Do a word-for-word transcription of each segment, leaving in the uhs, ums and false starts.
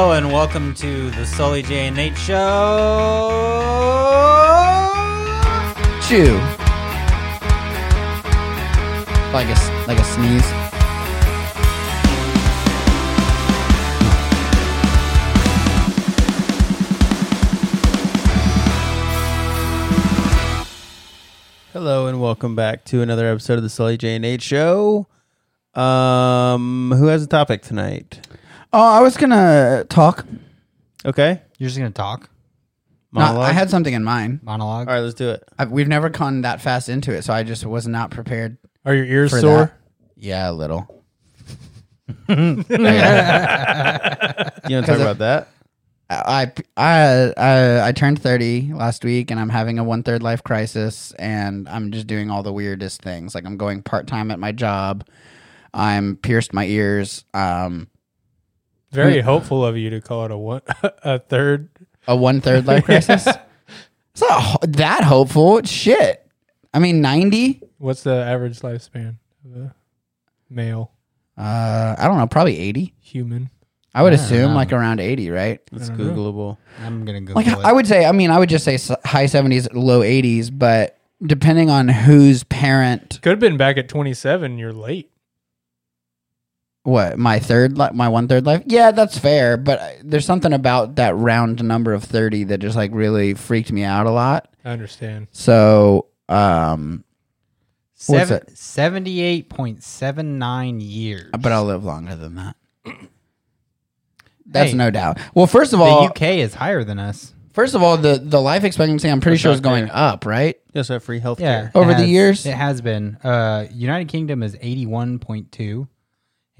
Hello and welcome to the Sully, J, and Nate Show. Chew. Like a, like a sneeze. Hello and welcome back to another episode of the Sully, J, and Nate Show. Um, who has a topic tonight? Oh, I was going to talk. Okay. You're just going to talk? Monologue? No, I had something in mind. Monologue? All right, let's do it. I, we've never gone that fast into it, so I just was not prepared. Are your ears sore? That. Yeah, a little. You want to talk about that? I, I, I, I turned thirty last week, and I'm having a one-third life crisis, and I'm just doing all the weirdest things. Like, I'm going part-time at my job. I'm pierced my ears. Um... Very hopeful of you to call it a one a third a one third life crisis. Yeah. It's not that hopeful. It's shit. I mean, ninety. What's the average lifespan of a male? Uh, I don't know. Probably eighty. Human. I would I assume know. like around eighty, right? It's Googleable. Know. I'm gonna Google. Like it. I would say. I mean, I would just say high seventies, low eighties, but depending on whose parent. Could have been back at twenty-seven. You're late. What, my third life, my one third life? Yeah, that's fair, but there's something about that round number of thirty that just like really freaked me out a lot. I understand. So, um, Seven, seventy-eight point seven nine years. But I'll live longer than that. That's hey, no doubt. Well, first of all, the U K is higher than us. First of all, the, the life expectancy, I'm pretty sure is going up, right? Yes, a free healthcare. Yeah, over has, the years? It has been. Uh, United Kingdom is eighty-one point two.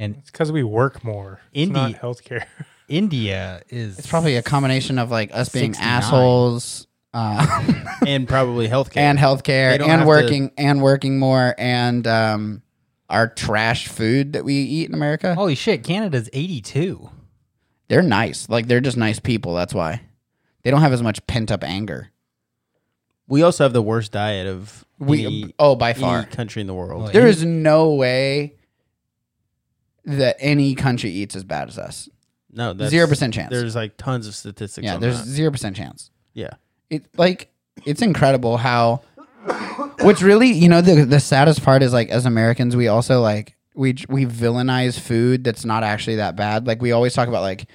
And it's because we work more. It's not healthcare. India is... It's probably a combination of like us being sixty-nine assholes. Um, and probably healthcare. And healthcare. And working, to... and working more. And um, our trash food that we eat in America. Holy shit, Canada's eighty-two. They're nice. Like, they're just nice people. That's why. They don't have as much pent-up anger. We also have the worst diet of we, any, oh, by far. any country in the world. Well, there any... is no way... that any country eats as bad as us. No, that's... zero percent chance. There's, like, tons of statistics yeah, on that. Yeah, there's zero percent chance. Yeah. It Like, it's incredible how... What's really, you know, the the saddest part is, like, as Americans, we also, like, we we villainize food that's not actually that bad. Like, we always talk about, like,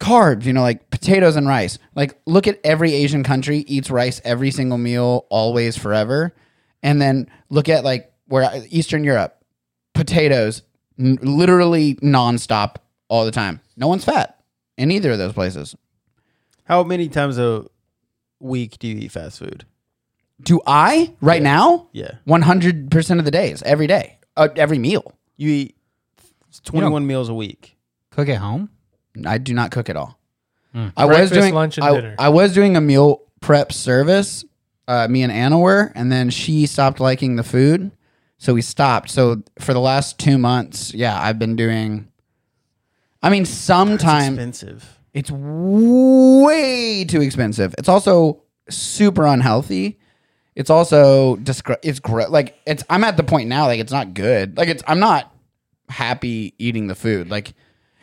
carbs, you know, like, potatoes and rice. Like, look at every Asian country eats rice every single meal, always, forever. And then look at, like, where Eastern Europe, potatoes... N- literally nonstop all the time. No one's fat in either of those places. How many times a week do you eat fast food? Do I right yeah. now? Yeah, one hundred percent of the days, every day, uh, every meal. You eat twenty-one you meals a week. Cook at home? I do not cook at all. Mm. I Breakfast, was doing lunch and I, dinner. I was doing a meal prep service. Uh, me and Anna were, and then she stopped liking the food. So we stopped. So for the last two months, yeah, I've been doing... I mean, sometimes... It's expensive. It's way too expensive. It's also super unhealthy. It's also... Disgr- it's gr- Like, it's. I'm at the point now, like, it's not good. Like, it's. I'm not happy eating the food. Like,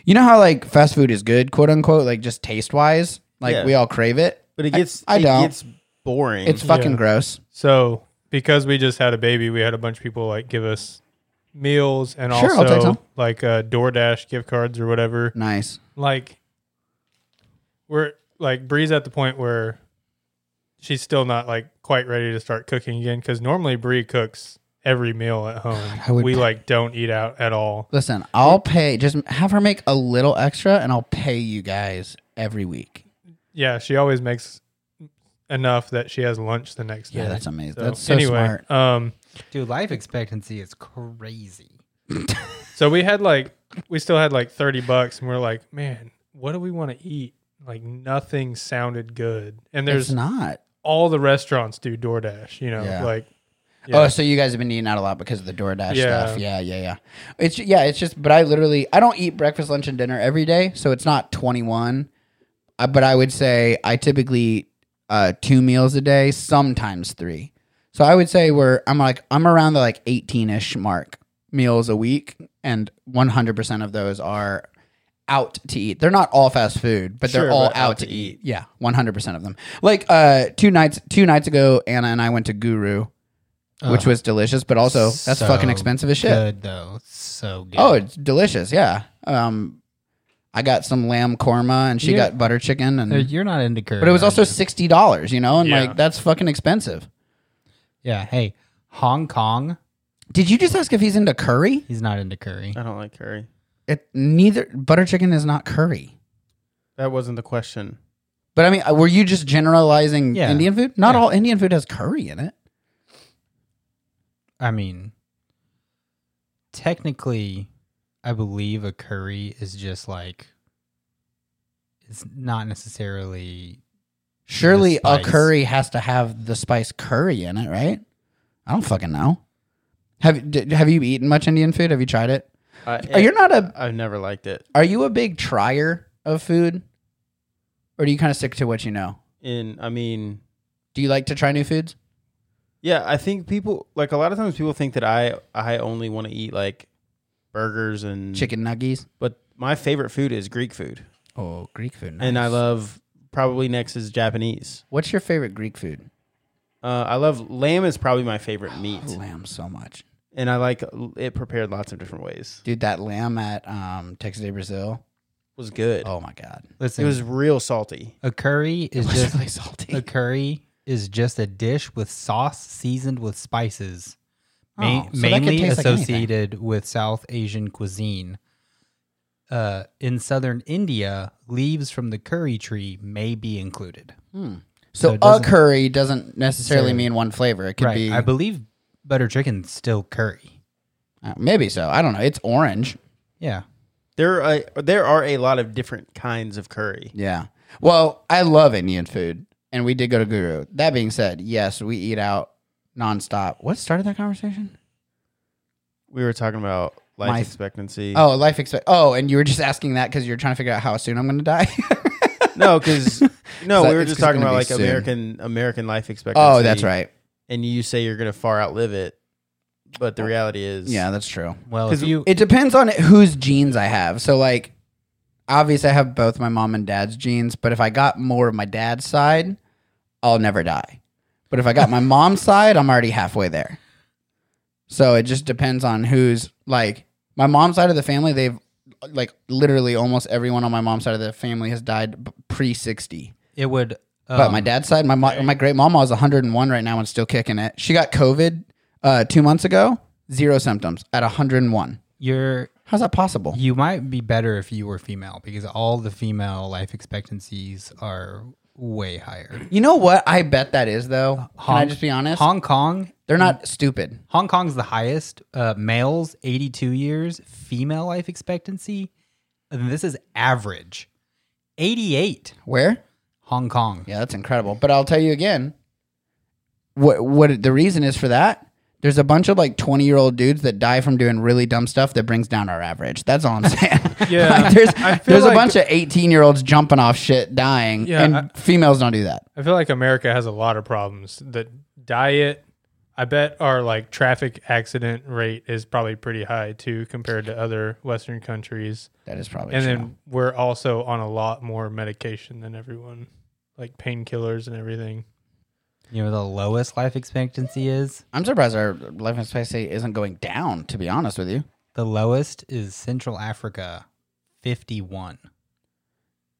you know how, like, fast food is good, quote-unquote, like, just taste-wise? Like, yeah. we all crave it? But it gets... I, I it don't. It's boring. It's fucking yeah. gross. So... Because we just had a baby, we had a bunch of people like give us meals and sure, also like uh, DoorDash gift cards or whatever. Nice. Like we're like Bree's at the point where she's still not like quite ready to start cooking again because normally Bree cooks every meal at home. God, we pay. like don't eat out at all. Listen, I'll pay. Just have her make a little extra, and I'll pay you guys every week. Yeah, she always makes. Enough that she has lunch the next day. Yeah, that's amazing. So, that's so anyway, smart. Um, Dude, life expectancy is crazy. So we had like, we still had like thirty bucks and we're like, man, what do we want to eat? Like nothing sounded good. And there's it's not all the restaurants do DoorDash, you know, yeah. like. Yeah. Oh, so you guys have been eating out a lot because of the DoorDash yeah. stuff. Yeah, yeah, yeah. It's Yeah, it's just, but I literally, I don't eat breakfast, lunch, and dinner every day. So it's not twenty-one. I, but I would say I typically Uh, two meals a day, sometimes three. So I would say we're I'm like I'm around the like eighteen-ish mark meals a week, and one hundred percent of those are out to eat. They're not all fast food, but sure, they're all but out, out to eat. eat. Yeah, one hundred percent of them. Like uh, two nights two nights ago, Anna and I went to Guru, oh, which was delicious, but also that's so fucking expensive as shit. Good though, so good. Oh, it's delicious. Yeah. Um, I got some lamb korma, and she you're, got butter chicken, and you're not into curry, but it was also sixty dollars. You know, and yeah. like that's fucking expensive. Yeah. Hey, Hong Kong. Did you just ask if he's into curry? He's not into curry. I don't like curry. It neither butter chicken is not curry. That wasn't the question. But I mean, were you just generalizing yeah. Indian food? Not yeah. all Indian food has curry in it. I mean, technically, I believe a curry is just like it's not necessarily. Surely a curry has to have the spice curry in it, right? I don't fucking know. Have did, have you eaten much Indian food? Have you tried it? Uh, it, You're not a. I've never liked it. Are you a big trier of food, or do you kind of stick to what you know? In I mean, do you like to try new foods? Yeah, I think people like a lot of times people think that I I only want to eat like burgers and chicken nuggies, but my favorite food is Greek food. Oh, Greek food! Nice. And I love probably next is Japanese. What's your favorite Greek food? Uh, I love lamb is probably my favorite meat. I love lamb so much. And I like it prepared lots of different ways. Dude, that lamb at um, Texas de Brazil was good. Oh my god! Listen, it was real salty. A curry is just really salty. A curry is just a dish with sauce seasoned with spices, ma- oh, so mainly associated like with South Asian cuisine. Uh, in southern India, leaves from the curry tree may be included. Hmm. So, so a curry doesn't necessarily so, mean one flavor. It could right, be, I believe. Butter chicken's still curry. Uh, maybe so. I don't know. It's orange. Yeah. There are, there are a lot of different kinds of curry. Yeah. Well, I love Indian food, and we did go to Guru. That being said, yes, we eat out nonstop. What started that conversation? We were talking about life My, expectancy. Oh, life expect. Oh, and you were just asking that because you were trying to figure out how soon I'm going to die? No, because no, we were just talking about like soon. American American life expectancy. Oh, that's right. And you say you're going to far outlive it, but the reality is... Yeah, that's true. Well, if you, it depends on whose genes I have. So, like, obviously I have both my mom and dad's genes, but if I got more of my dad's side, I'll never die. But if I got my mom's side, I'm already halfway there. So it just depends on who's, like, my mom's side of the family, they've, like, literally almost everyone on my mom's side of the family has died pre sixty. It would... But um, my dad's side, my mo- my great mama is one hundred and one right now and still kicking it. She got COVID uh, two months ago, zero symptoms at one hundred and one. You're how's that possible? You might be better if you were female because all the female life expectancies are way higher. You know what? I bet that is though. Hong, Can I just be honest? Hong Kong, they're not stupid. Hong Kong's the highest. Uh, males eighty-two years, female life expectancy. And this is average, eighty-eight. Where? Hong Kong. Yeah, that's incredible. But I'll tell you again, what what the reason is for that, there's a bunch of like twenty-year-old dudes that die from doing really dumb stuff that brings down our average. That's all I'm saying. Yeah. Like there's I feel there's like, a bunch of eighteen-year-olds jumping off shit, dying, yeah, and I, females don't do that. I feel like America has a lot of problems. The diet, I bet our like traffic accident rate is probably pretty high too compared to other Western countries. That is probably and true. And then we're also on a lot more medication than everyone, like painkillers and everything. You know the lowest life expectancy is? I'm surprised our life expectancy isn't going down, to be honest with you. The lowest is Central Africa, fifty-one.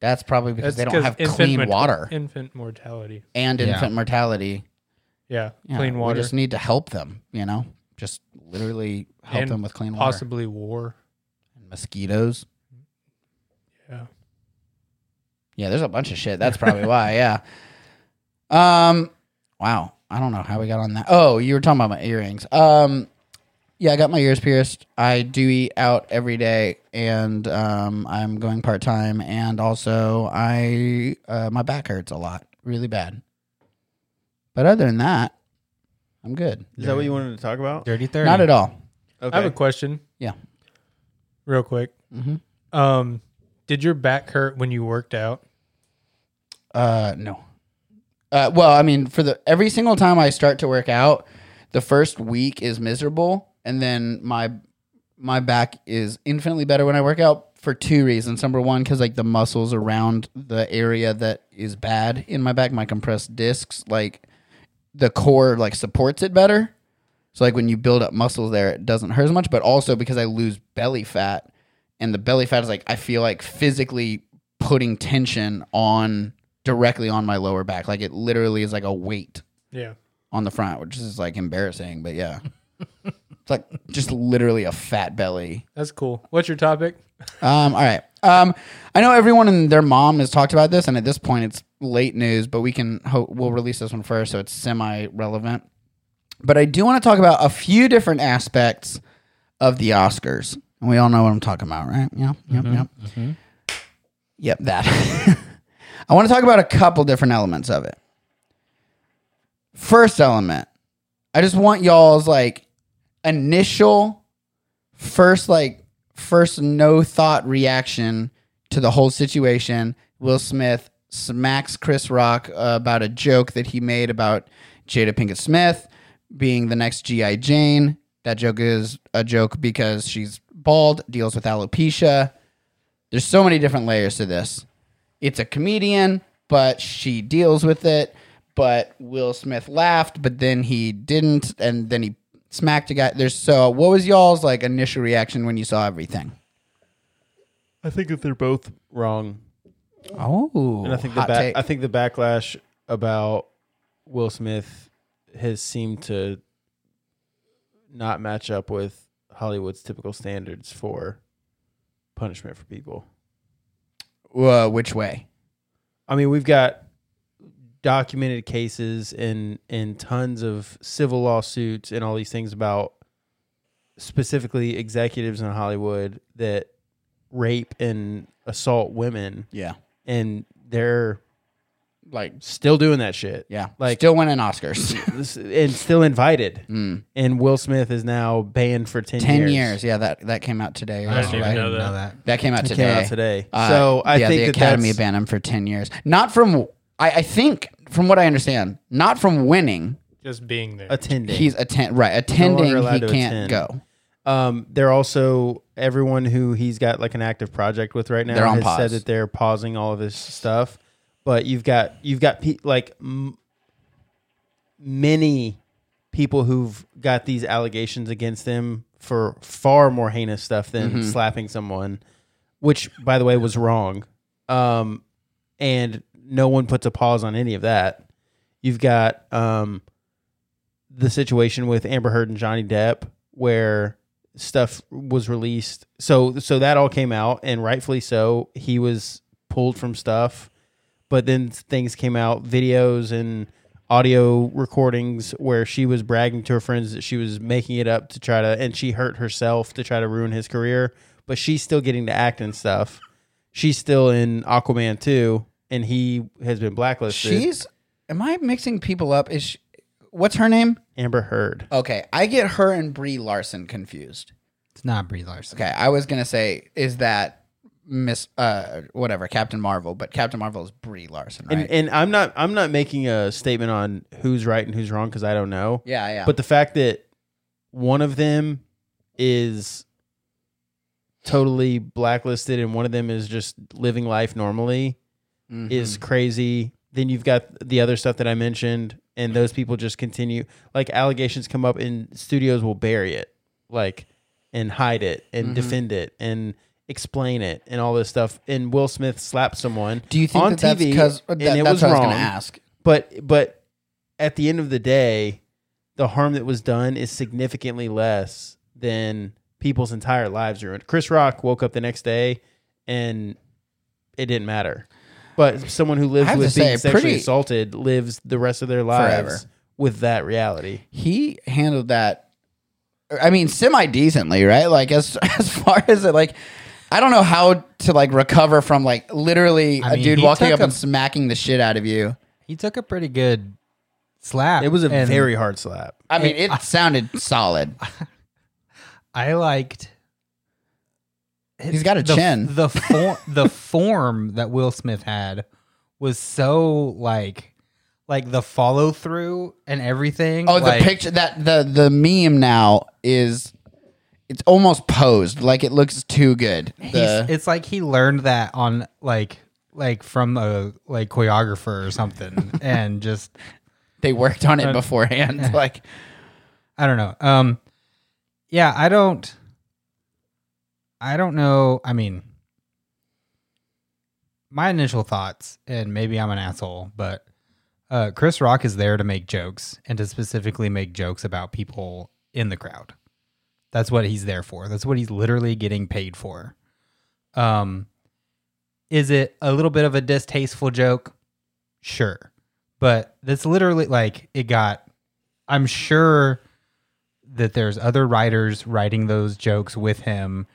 That's probably because That's they don't have clean mor- water. Infant mortality. And infant yeah. mortality. Yeah, yeah, clean water. We just need to help them, you know? Just literally help and them with clean water. Possibly war. And mosquitoes. Yeah. Yeah, there's a bunch of shit. That's probably why, yeah. Um, wow. I don't know how we got on that. Oh, you were talking about my earrings. Um, yeah, I got my ears pierced. I do eat out every day, and um, I'm going part-time, and also I uh, my back hurts a lot, really bad. But other than that, I'm good. Is Dirty. That what you wanted to talk about? Dirty thirty. Not at all. Okay. I have a question. Yeah. Real quick. Mm-hmm. Um, did your back hurt when you worked out? Uh, no. Uh, well, I mean, for the every single time I start to work out, the first week is miserable, and then my my back is infinitely better when I work out for two reasons. Number one, because like the muscles around the area that is bad in my back, my compressed discs, like the core like supports it better. So like when you build up muscles there, it doesn't hurt as much. But also because I lose belly fat, and the belly fat is like I feel like physically putting tension on directly on my lower back. Like it literally is like a weight. Yeah. On the front, which is like embarrassing, but yeah. It's like just literally a fat belly. That's cool. What's your topic? Um, all right. Um, I know everyone and their mom has talked about this, and at this point it's late news, but we can ho- we'll release this one first, so it's semi-relevant. But I do want to talk about a few different aspects of the Oscars. And we all know what I'm talking about, right? Yeah, yep, mm-hmm, yep. Mm-hmm. Yep, that. I want to talk about a couple different elements of it. First element, I just want y'all's like initial first, like first no thought reaction to the whole situation. Will Smith smacks Chris Rock uh, about a joke that he made about Jada Pinkett Smith being the next G I. Jane. That joke is a joke because she's bald, deals with alopecia. There's so many different layers to this. It's a comedian, but she deals with it. But Will Smith laughed, but then he didn't, and then he smacked a guy. There's so. What was y'all's like initial reaction when you saw everything? I think that they're both wrong. Oh, and I think the ba- I think the backlash about Will Smith has seemed to not match up with Hollywood's typical standards for punishment for people. Uh, which way? I mean, we've got documented cases and and tons of civil lawsuits and all these things about specifically executives in Hollywood that rape and assault women. Yeah. And they're like still doing that shit. Yeah. Like still winning Oscars. And still invited. Mm. And Will Smith is now banned for ten, ten years. ten years. Yeah, that, that came out today. I didn't even I know, didn't that. know that. That came out today. Came out today. Uh, so I yeah, think the that Academy that's... banned him for ten years. Not from I, I think, from what I understand, not from winning. Just being there. Attending. He's attend right. Attending, no he can't attend. go. Um, they're also, everyone who he's got like an active project with right now has pause. said that they're pausing all of his stuff. But you've got, you've got pe- like m- many people who've got these allegations against them for far more heinous stuff than mm-hmm. slapping someone, which, by the way, was wrong. Um, and... No one puts a pause on any of that. You've got um, the situation with Amber Heard and Johnny Depp where stuff was released. So so that all came out, and rightfully so. He was pulled from stuff, but then things came out, videos and audio recordings where she was bragging to her friends that she was making it up to try to, and she hurt herself to try to ruin his career, but she's still getting to act and stuff. She's still in Aquaman too. And he has been blacklisted. She's, am I mixing people up? Is she, what's her name? Amber Heard. Okay, I get her and Brie Larson confused. It's not Brie Larson. Okay, I was gonna say is that Miss uh whatever Captain Marvel, but Captain Marvel is Brie Larson, right? And, and I'm not I'm not making a statement on who's right and who's wrong because I don't know. Yeah, yeah. But the fact that one of them is totally blacklisted and one of them is just living life normally. Mm-hmm. Is crazy. Then you've got the other stuff that I mentioned, and those people just continue. Like allegations come up, and studios will bury it, like, and hide it, and mm-hmm. defend it, and explain it, and all this stuff. And Will Smith slapped someone. Do you think on that T V? That's that, and it that's was what wrong. I was gonna ask. But but at the end of the day, the harm that was done is significantly less than people's entire lives ruined. Chris Rock woke up the next day, and it didn't matter. But someone who lives with being say, sexually assaulted lives the rest of their lives forever with that reality. He handled that, I mean, semi-decently, right? Like, as as far as it, like, I don't know how to, like, recover from, like, literally I a mean, dude walking up a, and smacking the shit out of you. He took a pretty good slap. It was a very hard slap. I mean, it, it sounded I, solid. I liked... He's got a the, chin. The form, the form that Will Smith had was so like, like the follow through and everything. Oh, like, the picture that the the meme now is it's almost posed, like it looks too good. The, it's like he learned that on like like from a like choreographer or something, and just they worked on it beforehand. Yeah. Like I don't know. Um, yeah, I don't. I don't know. I mean, my initial thoughts, and maybe I'm an asshole, but uh, Chris Rock is there to make jokes and to specifically make jokes about people in the crowd. That's what he's there for. That's what he's literally getting paid for. Um, is it a little bit of a distasteful joke? Sure. But that's literally like it got, I'm sure that there's other writers writing those jokes with him,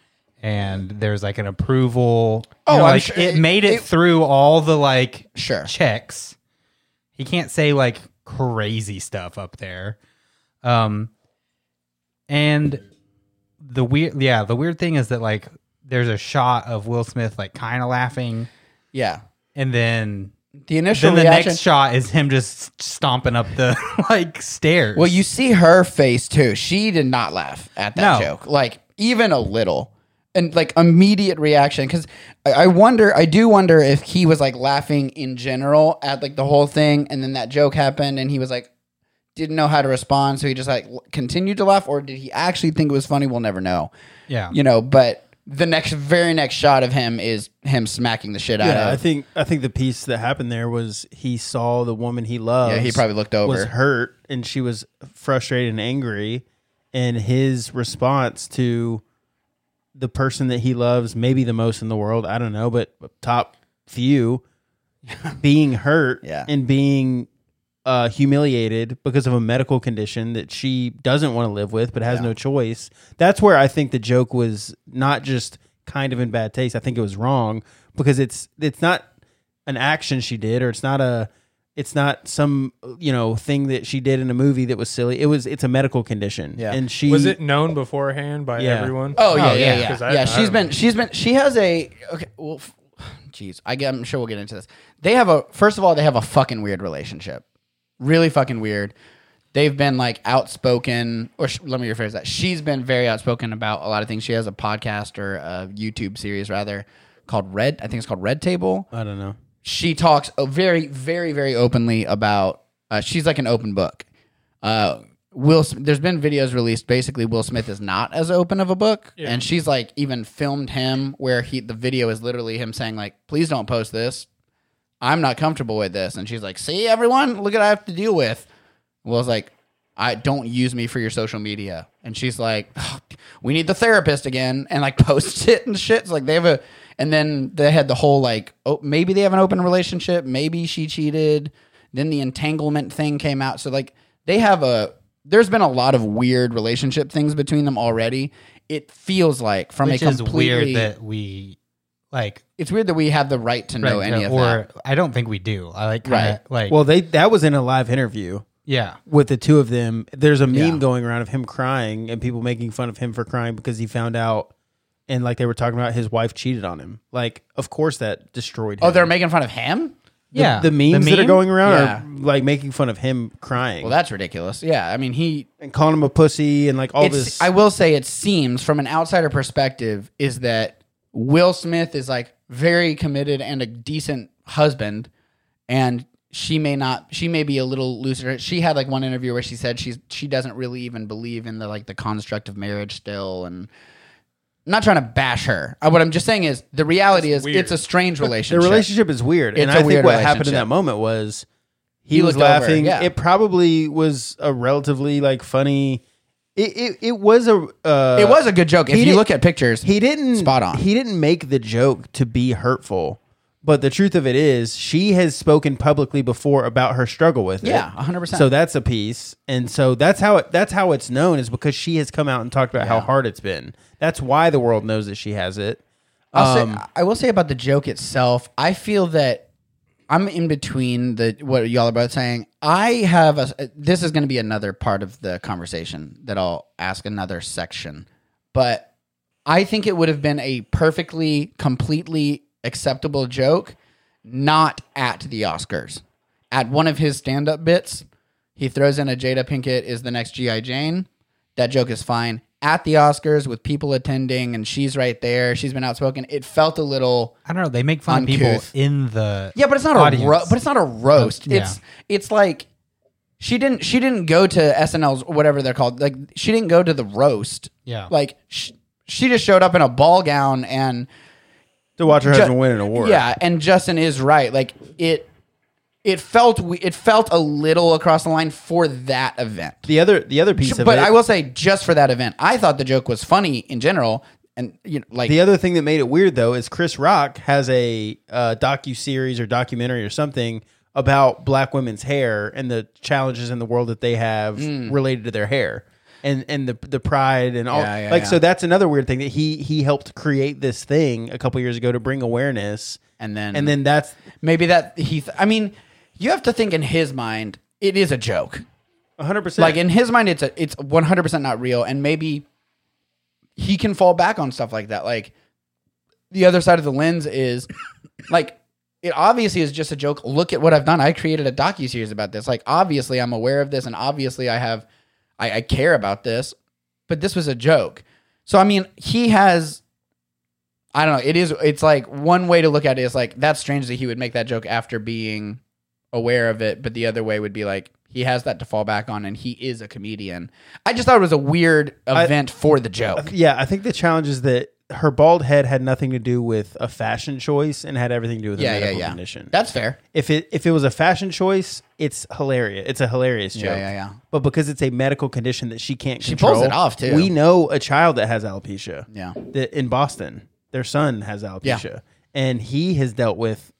and there's like an approval. Oh, you know, I'm like sure. It made it, it through all the like sure. checks. He can't say like crazy stuff up there. Um, and the weird, yeah, the weird thing is that like there's a shot of Will Smith like kind of laughing. Yeah. And then the initial then the reaction, next shot is him just stomping up the like stairs. Well, you see her face too. She did not laugh at that no. joke. Like even a little. And like immediate reaction, because I wonder, I do wonder if he was like laughing in general at like the whole thing, and then that joke happened, and he was like, didn't know how to respond, so he just like continued to laugh, or did he actually think it was funny? We'll never know. Yeah, you know. But the next, very next shot of him is him smacking the shit yeah, out of. Yeah, I think I think the piece that happened there was he saw the woman he loves. Yeah, he probably looked over, was hurt, and she was frustrated and angry, and his response to the person that he loves, maybe the most in the world, I don't know, but top few, being hurt yeah. and being uh, humiliated because of a medical condition that she doesn't want to live with but has yeah. no choice. That's where I think the joke was not just kind of in bad taste. I think it was wrong because it's it's not an action she did, or it's not a it's not some you know thing that she did in a movie that was silly. It was it's a medical condition, yeah. and she was it known beforehand by yeah. everyone. Oh yeah, oh, yeah, yeah. Yeah, I, yeah I she's been, know. she's been, she has a okay. Well, jeez, I'm sure we'll get into this. They have a first of all, they have a fucking weird relationship, really fucking weird. They've been like outspoken, or sh- let me rephrase that. She's been very outspoken about a lot of things. She has a podcast or a YouTube series rather called Red. I think it's called Red Table. I don't know. She talks very, very, very openly about. Uh, she's like an open book. Uh, Will, there's been videos released. Basically, Will Smith is not as open of a book, yeah. and she's like even filmed him where he. The video is literally him saying like, "Please don't post this. I'm not comfortable with this." And she's like, "See, everyone, look at what I have to deal with." Will's like, "I don't use me for your social media," and she's like, oh, "We need the therapist again," and like posts it and shit. It's like they have a. And then they had the whole, like, oh, maybe they have an open relationship. Maybe she cheated. Then the entanglement thing came out. So, like, they have a – there's been a lot of weird relationship things between them already. It feels like from Which a completely – Which is weird that we, like – It's weird that we have the right to right, know any no, of or that. Or I don't think we do. I like, kinda, right. like – Well, they that was in a live interview. Yeah. With the two of them. There's a meme yeah. going around of him crying and people making fun of him for crying because he found out – and like they were talking about his wife cheated on him. Like, of course that destroyed him. Oh, they're making fun of him? The, yeah. The memes the meme? that are going around yeah. are like making fun of him crying. Well, that's ridiculous. Yeah. I mean, he... And calling him a pussy and like all this... I will say it seems from an outsider perspective is that Will Smith is like very committed and a decent husband, and she may not... She may be a little looser. She had like one interview where she said she's she doesn't really even believe in the like the construct of marriage still, and... I'm not trying to bash her. What I'm just saying is the reality it's is weird. It's a strange relationship. The relationship is weird. It's and I think what happened in that moment was he, he was laughing. Over, yeah. It probably was a relatively like funny. It it, it was a uh, it was a good joke. If you look at pictures, he didn't spot on. He didn't make the joke to be hurtful. But the truth of it is she has spoken publicly before about her struggle with it. Yeah, one hundred percent. So that's a piece. And so that's how it, that's how it's known, is because she has come out and talked about yeah. how hard it's been. That's why the world knows that she has it. I'll um, say, I will say about the joke itself, I feel that I'm in between the what y'all are both saying. I have a, this is going to be another part of the conversation that I'll ask another section. But I think it would have been a perfectly, completely acceptable joke, not at the Oscars. At one of his stand-up bits, he throws in a Jada Pinkett is the next G I Jane. That joke is fine. at the Oscars with people attending, and she's right there. She's been outspoken. It felt a little. I don't know. They make fun uncouth. of people in the yeah, but it's not audience. a ro- but it's not a roast. Yeah. It's it's like she didn't she didn't go to S N L's whatever they're called. Like she didn't go to the roast. Yeah, like she, she just showed up in a ball gown and to watch her Ju- husband win an award. Yeah, and Justin is right. Like it. It felt it felt a little across the line for that event. The other the other piece, but of but I will say, just for that event, I thought the joke was funny in general. And you know, like the other thing that made it weird though is Chris Rock has a uh, docu-series or documentary or something about black women's hair and the challenges in the world that they have mm. related to their hair and and the the pride and all. Yeah, yeah, like yeah. So that's another weird thing that he he helped create this thing a couple years ago to bring awareness. And then and then that's maybe that he. Th- I mean. You have to think in his mind, it is a joke. one hundred percent. Like in his mind, it's a, it's one hundred percent not real. And maybe he can fall back on stuff like that. Like the other side of the lens is like, it obviously is just a joke. Look at what I've done. I created a docuseries about this. Like obviously I'm aware of this and obviously I have, I, I care about this, but this was a joke. So, I mean, he has, I don't know. It is, it's like one way to look at it is like, that's strange that he would make that joke after being aware of it, but the other way would be like he has that to fall back on and he is a comedian. I just thought it was a weird event I, for the joke. Yeah, I think the challenge is that her bald head had nothing to do with a fashion choice and had everything to do with yeah, a medical yeah, yeah. condition. That's fair. If it if it was a fashion choice, it's hilarious. It's a hilarious joke. Yeah, yeah, yeah. But because it's a medical condition that she can't control. She pulls it off too. We know a child that has alopecia. Yeah. That in Boston, their son has alopecia. Yeah. And he has dealt with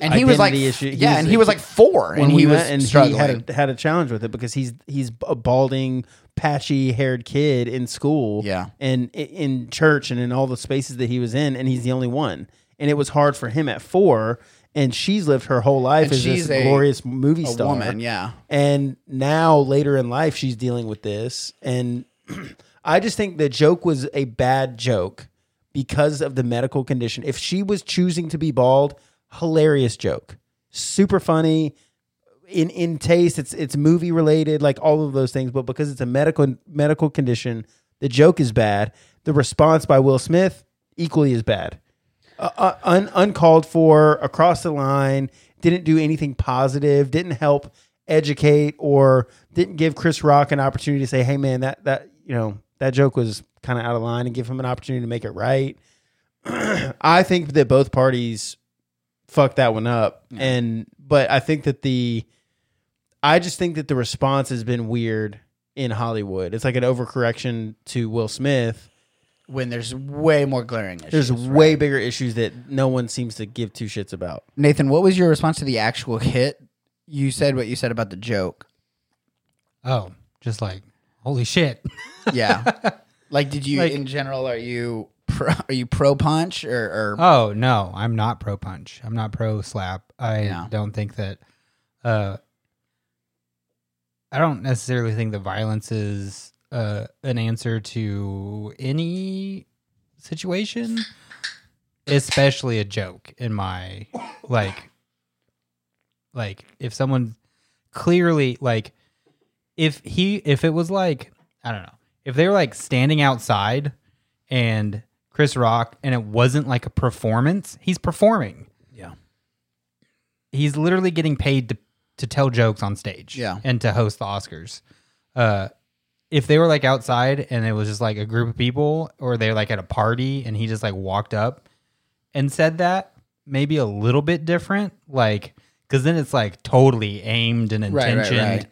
And he was like, issue. yeah, he's, and he was like four, and he was and struggling. He had a, had a challenge with it because he's he's a balding, patchy-haired kid in school, yeah, and in church and in all the spaces that he was in, and he's the only one, and it was hard for him at four. And she's lived her whole life and as this a, glorious movie a star, woman, yeah, and now later in life she's dealing with this, and I just think the joke was a bad joke because of the medical condition. If she was choosing to be bald. Hilarious joke, super funny in in taste. It's it's movie related, like all of those things. But because it's a medical medical condition, the joke is bad. The response by Will Smith equally is bad, uh, un, uncalled for, across the line. Didn't do anything positive. Didn't help educate or didn't give Chris Rock an opportunity to say, "Hey, man, that that you know that joke was kind of out of line," and give him an opportunity to make it right. I think that both parties. Fuck that one up. Yeah. And but I think that the I just think that the response has been weird in Hollywood. It's like an overcorrection to Will Smith when there's way more glaring issues. There's way right? bigger issues that no one seems to give two shits about. Nathan, what was your response to the actual hit? You said what you said about the joke. Oh, just like holy shit. Yeah. Like did you like, in general are you Pro, are you pro punch or, or? Oh no, I'm not pro punch. I'm not pro slap. I no. don't think that. Uh, I don't necessarily think that violence is uh, an answer to any situation, especially a joke. In my like, like if someone clearly like, if he if it was like I don't know if they were like standing outside and. Chris Rock, and it wasn't like a performance. He's performing. Yeah. He's literally getting paid to, to tell jokes on stage. Yeah. And to host the Oscars. Uh, if they were like outside and it was just like a group of people or they're like at a party and he just like walked up and said that, maybe a little bit different. Like, because then it's like totally aimed and intentioned. Right, right, right.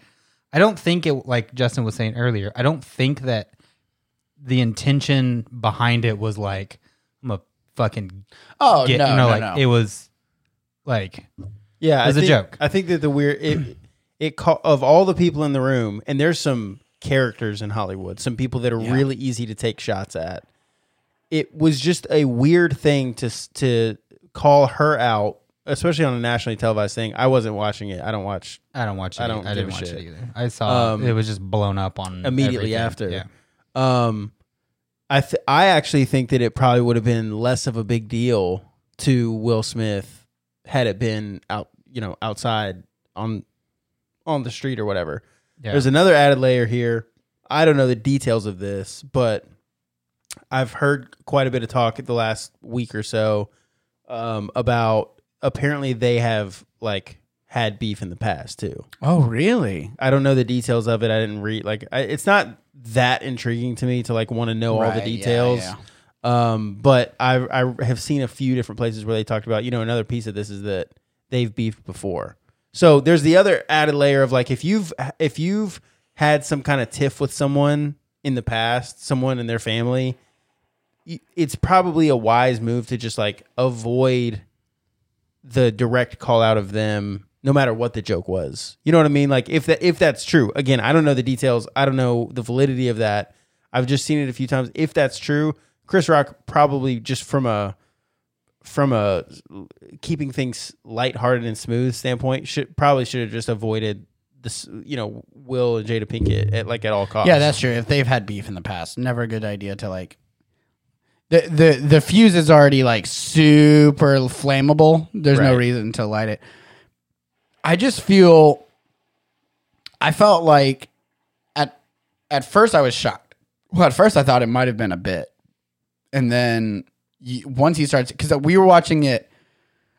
I don't think it, like Justin was saying earlier, I don't think that the intention behind it was like, I'm a fucking. Oh, get, no, you know, no, like no. It was like, yeah, it was I a think, joke. I think that the weird, it, it call, of all the people in the room, and there's some characters in Hollywood, some people that are yeah. really easy to take shots at. It was just a weird thing to, to call her out, especially on a nationally televised thing. I wasn't watching it. I don't watch. I don't watch it. I don't I didn't watch shit. it either. I saw um, it was just blown up on immediately everything. after. Yeah. Um, I th- I actually think that it probably would have been less of a big deal to Will Smith had it been out, you know, outside on on the street or whatever. Yeah. There's another added layer here. I don't know the details of this, but I've heard quite a bit of talk in the last week or so um, about apparently they have like had beef in the past too. Oh, really? I don't know the details of it. I didn't read like I, it's not that intriguing to me to like want to know right, all the details. Yeah, yeah. Um, but I I have seen a few different places where they talked about, you know, another piece of this is that they've beefed before. So there's the other added layer of like if you've if you've had some kind of tiff with someone in the past, someone in their family, it's probably a wise move to just like avoid the direct call out of them, no matter what the joke was. You know what I mean? Like if that if that's true, again, I don't know the details. I don't know the validity of that. I've just seen it a few times. If that's true, Chris Rock probably just from a from a keeping things lighthearted and smooth standpoint should probably should have just avoided this, you know, Will and Jada Pinkett at like at all costs. Yeah, that's true. If they've had beef in the past, never a good idea to like the the the fuse is already like super flammable. There's right. no reason to light it. I just feel I felt like at at first I was shocked. Well, at first I thought it might have been a bit. And then you, once he starts cuz we were watching it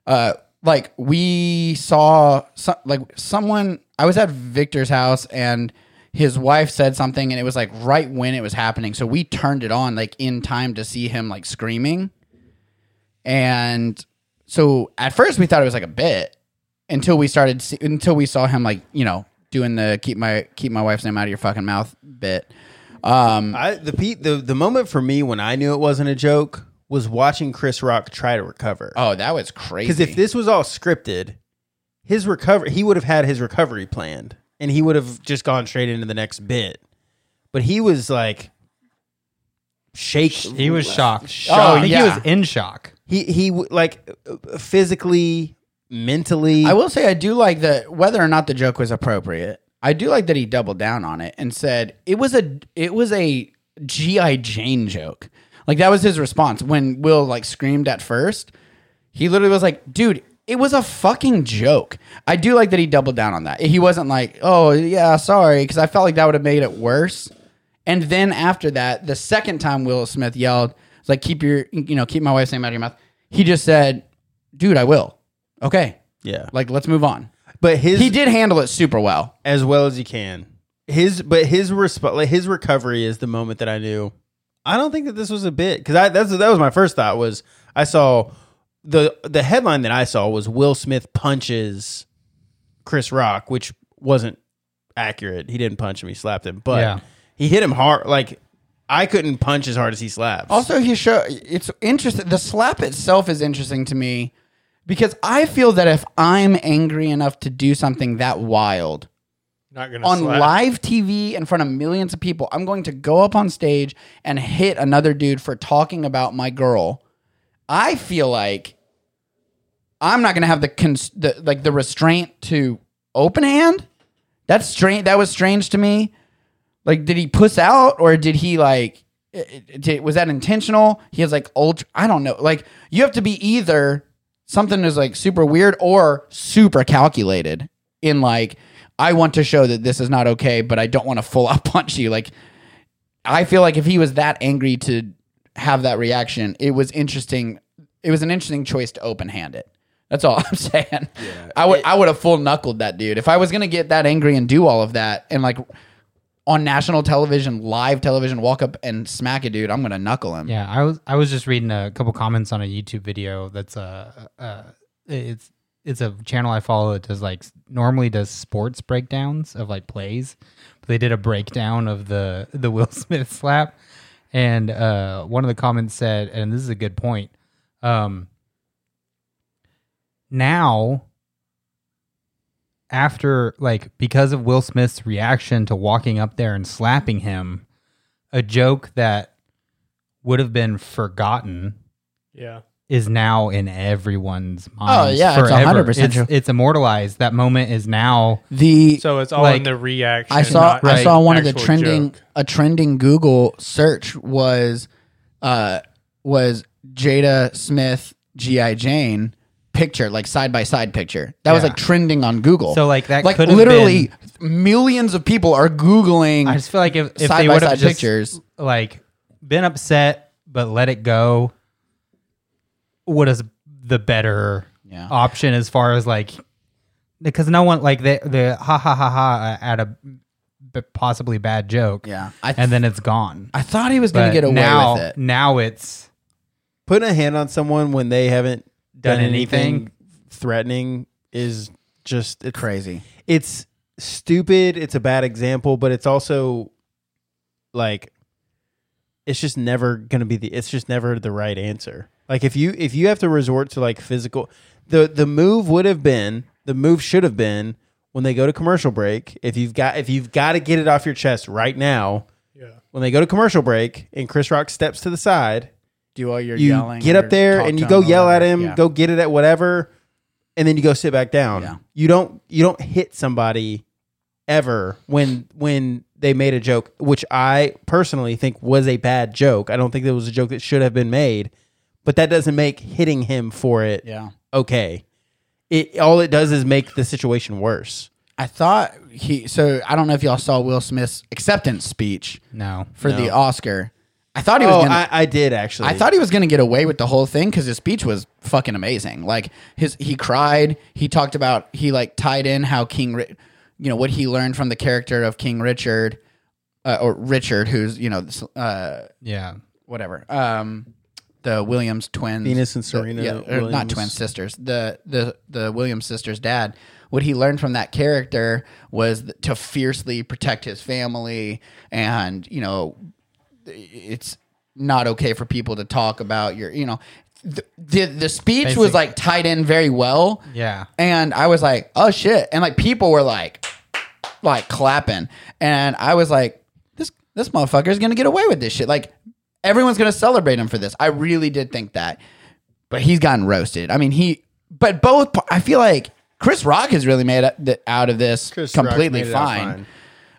uh like we saw some, like someone I was at Victor's house and his wife said something and it was like right when it was happening. So we turned it on like in time to see him like screaming. And so at first we thought it was like a bit until we started, see, until we saw him like, you know, doing the keep my, keep my wife's name out of your fucking mouth bit. Um, I, the, the, the moment for me when I knew it wasn't a joke was watching Chris Rock try to recover. Oh, that was crazy. Cause if this was all scripted, His recovery, he would have had his recovery planned and he would have just gone straight into the next bit. But he was like, shake. He was shocked. shocked. Oh, I think yeah. He was in shock. He, he like physically, mentally. I will say I do like that whether or not the joke was appropriate. I do like that he doubled down on it and said it was a, it was a G I. Jane joke. Like that was his response when Will like screamed at first. He literally was like, dude, it was a fucking joke. I do like that he doubled down on that. He wasn't like, oh, yeah, sorry, because I felt like that would have made it worse. And then after that, the second time Will Smith yelled, it's like, keep your, you know, keep my wife's name out of your mouth. He just said, dude, I will. Okay. Yeah. Like, let's move on. But his He did handle it super well. As well as he can. His, but his resp- like his recovery is the moment that I knew. I don't think that this was a bit, because I that's that was my first thought was I saw... The the headline that I saw was Will Smith punches Chris Rock, which wasn't accurate. He didn't punch him. He slapped him. But yeah. He hit him hard. Like, I couldn't punch as hard as he slaps. Also, he show, it's interesting. The slap itself is interesting to me because I feel that if I'm angry enough to do something that wild Not gonna on slap. live T V in front of millions of people, I'm going to go up on stage and hit another dude for talking about my girl. I feel like I'm not going to have the, cons- the like the restraint to open hand. That's strange. That was strange to me. Like, did he puss out or did he like? It, it, was that intentional? He has like ultra. I don't know. Like, you have to be either something is like super weird or super calculated. In like, I want to show that this is not okay, but I don't want to full out punch you. Like, I feel like if he was that angry to have that reaction, it was interesting. It was an interesting choice to open hand it. That's all I'm saying. Yeah, I would it, I would have full knuckled that dude if I was gonna get that angry and do all of that and like on national television, live television, walk up and smack a dude. I'm gonna knuckle him. Yeah, I was I was just reading a couple comments on a YouTube video that's a uh, uh, it's it's a channel I follow that does like normally does sports breakdowns of like plays, but they did a breakdown of the the Will Smith slap. And uh, one of the comments said, and this is a good point, um, now, after, like, because of Will Smith's reaction to walking up there and slapping him, a joke that would have been forgotten yeah. is now in everyone's mind. Oh, yeah, forever. It's one hundred percent it's, true. It's immortalized. That moment is now. the So it's all like, in the reaction. I saw right, I saw one of the trending, joke. a trending Google search was, uh, was Jada Smith, G I. Jane, picture, like side by side picture. That yeah. was like trending on Google. So like that, like could literally have been, millions of people are Googling. I just feel like if, if side they would have pictures, like been upset but let it go, what is the better yeah. option as far as like, because no one like the the ha ha ha ha at a possibly bad joke. Yeah, th- and then it's gone. I thought he was going to get away now, with it. Now it's putting a hand on someone when they haven't done, done anything, anything threatening is just it's, crazy. It's stupid. It's a bad example, but it's also like it's just never going to be the. It's just never the right answer. Like if you if you have to resort to like physical, the the move would have been the move should have been. When they go to commercial break, if you've got if you've got to get it off your chest right now, yeah. When they go to commercial break and Chris Rock steps to the side, do all your you yelling, get up there and you go yell at him, yeah. go get it at whatever, and then you go sit back down. Yeah. You don't you don't hit somebody ever when when they made a joke, which I personally think was a bad joke. I don't think that was a joke that should have been made, but that doesn't make hitting him for it yeah. okay. It, all it does is make the situation worse. I thought he... So, I don't know if y'all saw Will Smith's acceptance speech. No. For no. the Oscar. I thought he was... Oh, gonna, I, I did, actually. I thought he was going to get away with the whole thing because his speech was fucking amazing. Like, his he cried. He talked about... He, like, tied in how King... You know, what he learned from the character of King Richard. Uh, or Richard, who's, you know... Uh, yeah. Whatever. Um... The Williams twins, Venus and Serena, the, yeah, not twin sisters. The the the Williams sisters' dad. What he learned from that character was to fiercely protect his family, and you know, it's not okay for people to talk about your, you know, the the, the speech Basically. was like tied in very well. Yeah, and I was like, oh shit, and like people were like, like clapping, and I was like, this this motherfucker is gonna get away with this shit, like. Everyone's going to celebrate him for this. I really did think that. But he's gotten roasted. I mean, he... But both... I feel like Chris Rock has really made it out of this Chris completely fine.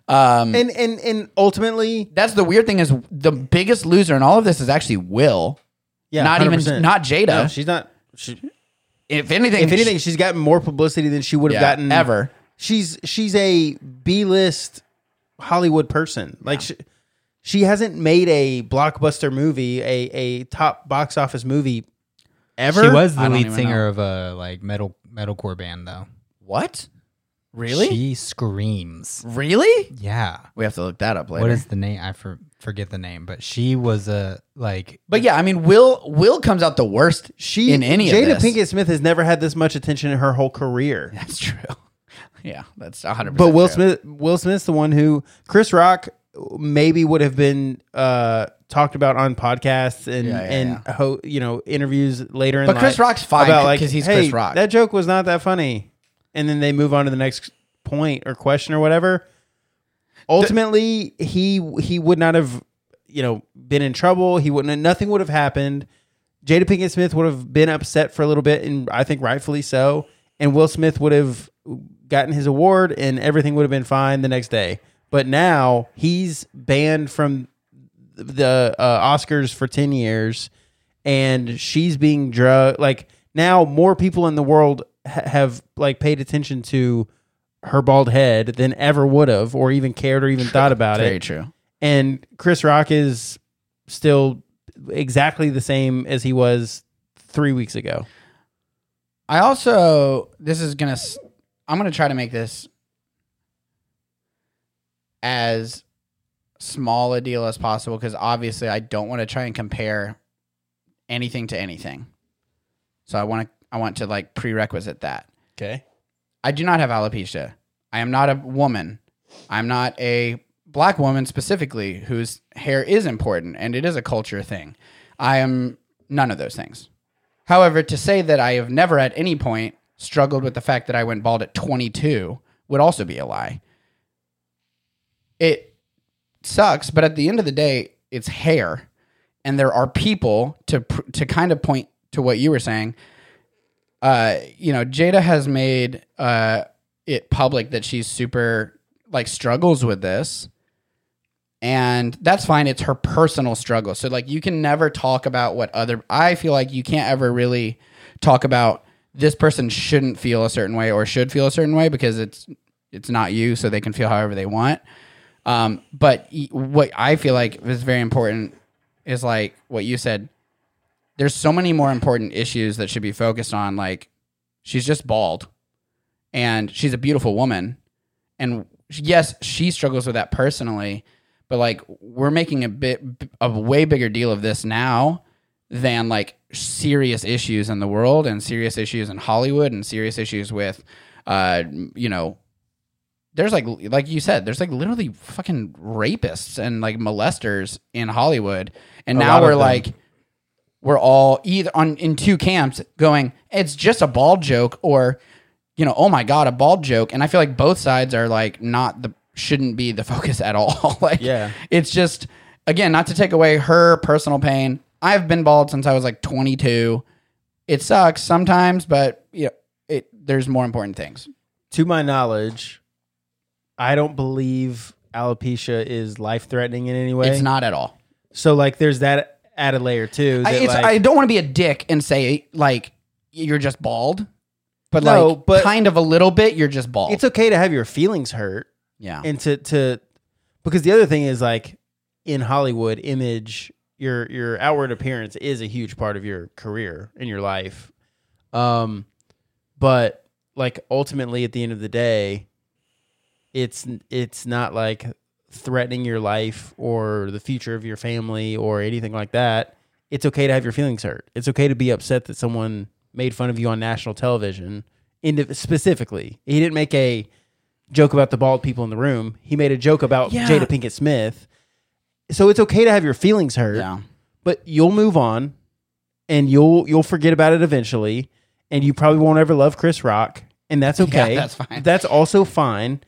fine. Um, and, and, and ultimately... That's the weird thing is the biggest loser in all of this is actually Will. Yeah, Not one hundred percent. Even... Not Jada. No, she's not... She, if anything... If anything, she, she's gotten more publicity than she would have yeah, gotten... Ever. She's, she's a B-list Hollywood person. Like... Yeah. She, She hasn't made a blockbuster movie, a a top box office movie ever. She was the lead singer know. of a like metal metalcore band though. What? Really? She screams. Really? Yeah. We have to look that up later. What is the name? I for, forget the name, but she was a like But yeah, I mean Will Will comes out the worst she in any Jada of this. Jada Pinkett Smith has never had this much attention in her whole career. That's true. Yeah, that's one hundred percent. But Will true. Smith Will Smith's the one who Chris Rock maybe would have been uh, talked about on podcasts and yeah, yeah, and yeah. Ho- you know interviews later in life. But Chris Rock's fine because like, he's hey, Chris Rock. That joke was not that funny, and then they move on to the next point or question or whatever. Ultimately, the- he he would not have you know been in trouble. He wouldn't. Nothing would have happened. Jada Pinkett Smith would have been upset for a little bit, and I think rightfully so. And Will Smith would have gotten his award, and everything would have been fine the next day. But now he's banned from the uh, Oscars for ten years, and she's being drugged. Like now, more people in the world ha- have like paid attention to her bald head than ever would have, or even cared, or even true. thought about Very it. Very true. And Chris Rock is still exactly the same as he was three weeks ago. I also this is gonna. I'm gonna try to make this as small a deal as possible because obviously I don't want to try and compare anything to anything. So I want to I want to like prerequisite that. Okay. I do not have alopecia. I am not a woman. I'm not a black woman specifically whose hair is important and it is a culture thing. I am none of those things. However, to say that I have never at any point struggled with the fact that I went bald at twenty-two would also be a lie. It sucks, but at the end of the day, it's hair, and there are people to to kind of point to what you were saying. Uh, you know, Jada has made uh, it public that she's super like struggles with this, and that's fine. It's her personal struggle, so like you can never talk about what other. I feel like you can't ever really talk about this person shouldn't feel a certain way or should feel a certain way because it's it's not you, so they can feel however they want. Um, but what I feel like is very important is like what you said. There's so many more important issues that should be focused on. Like, she's just bald and she's a beautiful woman. And yes, she struggles with that personally, but like we're making a bit a way bigger deal of this now than like serious issues in the world and serious issues in Hollywood and serious issues with, uh, you know, there's like, like you said, there's like literally fucking rapists and like molesters in Hollywood. And now we're like, we're all either on in two camps going, it's just a bald joke or, you know, oh my God, a bald joke. And I feel like both sides are like not the, shouldn't be the focus at all. Like, yeah, it's just, again, not to take away her personal pain. I've been bald since I was like twenty-two. It sucks sometimes, but you know, it, there's more important things. To my knowledge, I don't believe alopecia is life-threatening in any way. It's not at all. So, like, there's that added layer, too. That I, it's, like, I don't want to be a dick and say, like, you're just bald. But, no, like, but kind of a little bit, you're just bald. It's okay to have your feelings hurt. Yeah. And to... to because the other thing is, like, in Hollywood, image, your your outward appearance is a huge part of your career and your life. Um, but, like, ultimately, at the end of the day... It's it's not like threatening your life or the future of your family or anything like that. It's okay to have your feelings hurt. It's okay to be upset that someone made fun of you on national television. And specifically, he didn't make a joke about the bald people in the room. He made a joke about yeah. Jada Pinkett Smith. So it's okay to have your feelings hurt, yeah. but you'll move on and you'll you'll forget about it eventually. And you probably won't ever love Chris Rock, and that's okay. Yeah, that's fine. That's also fine.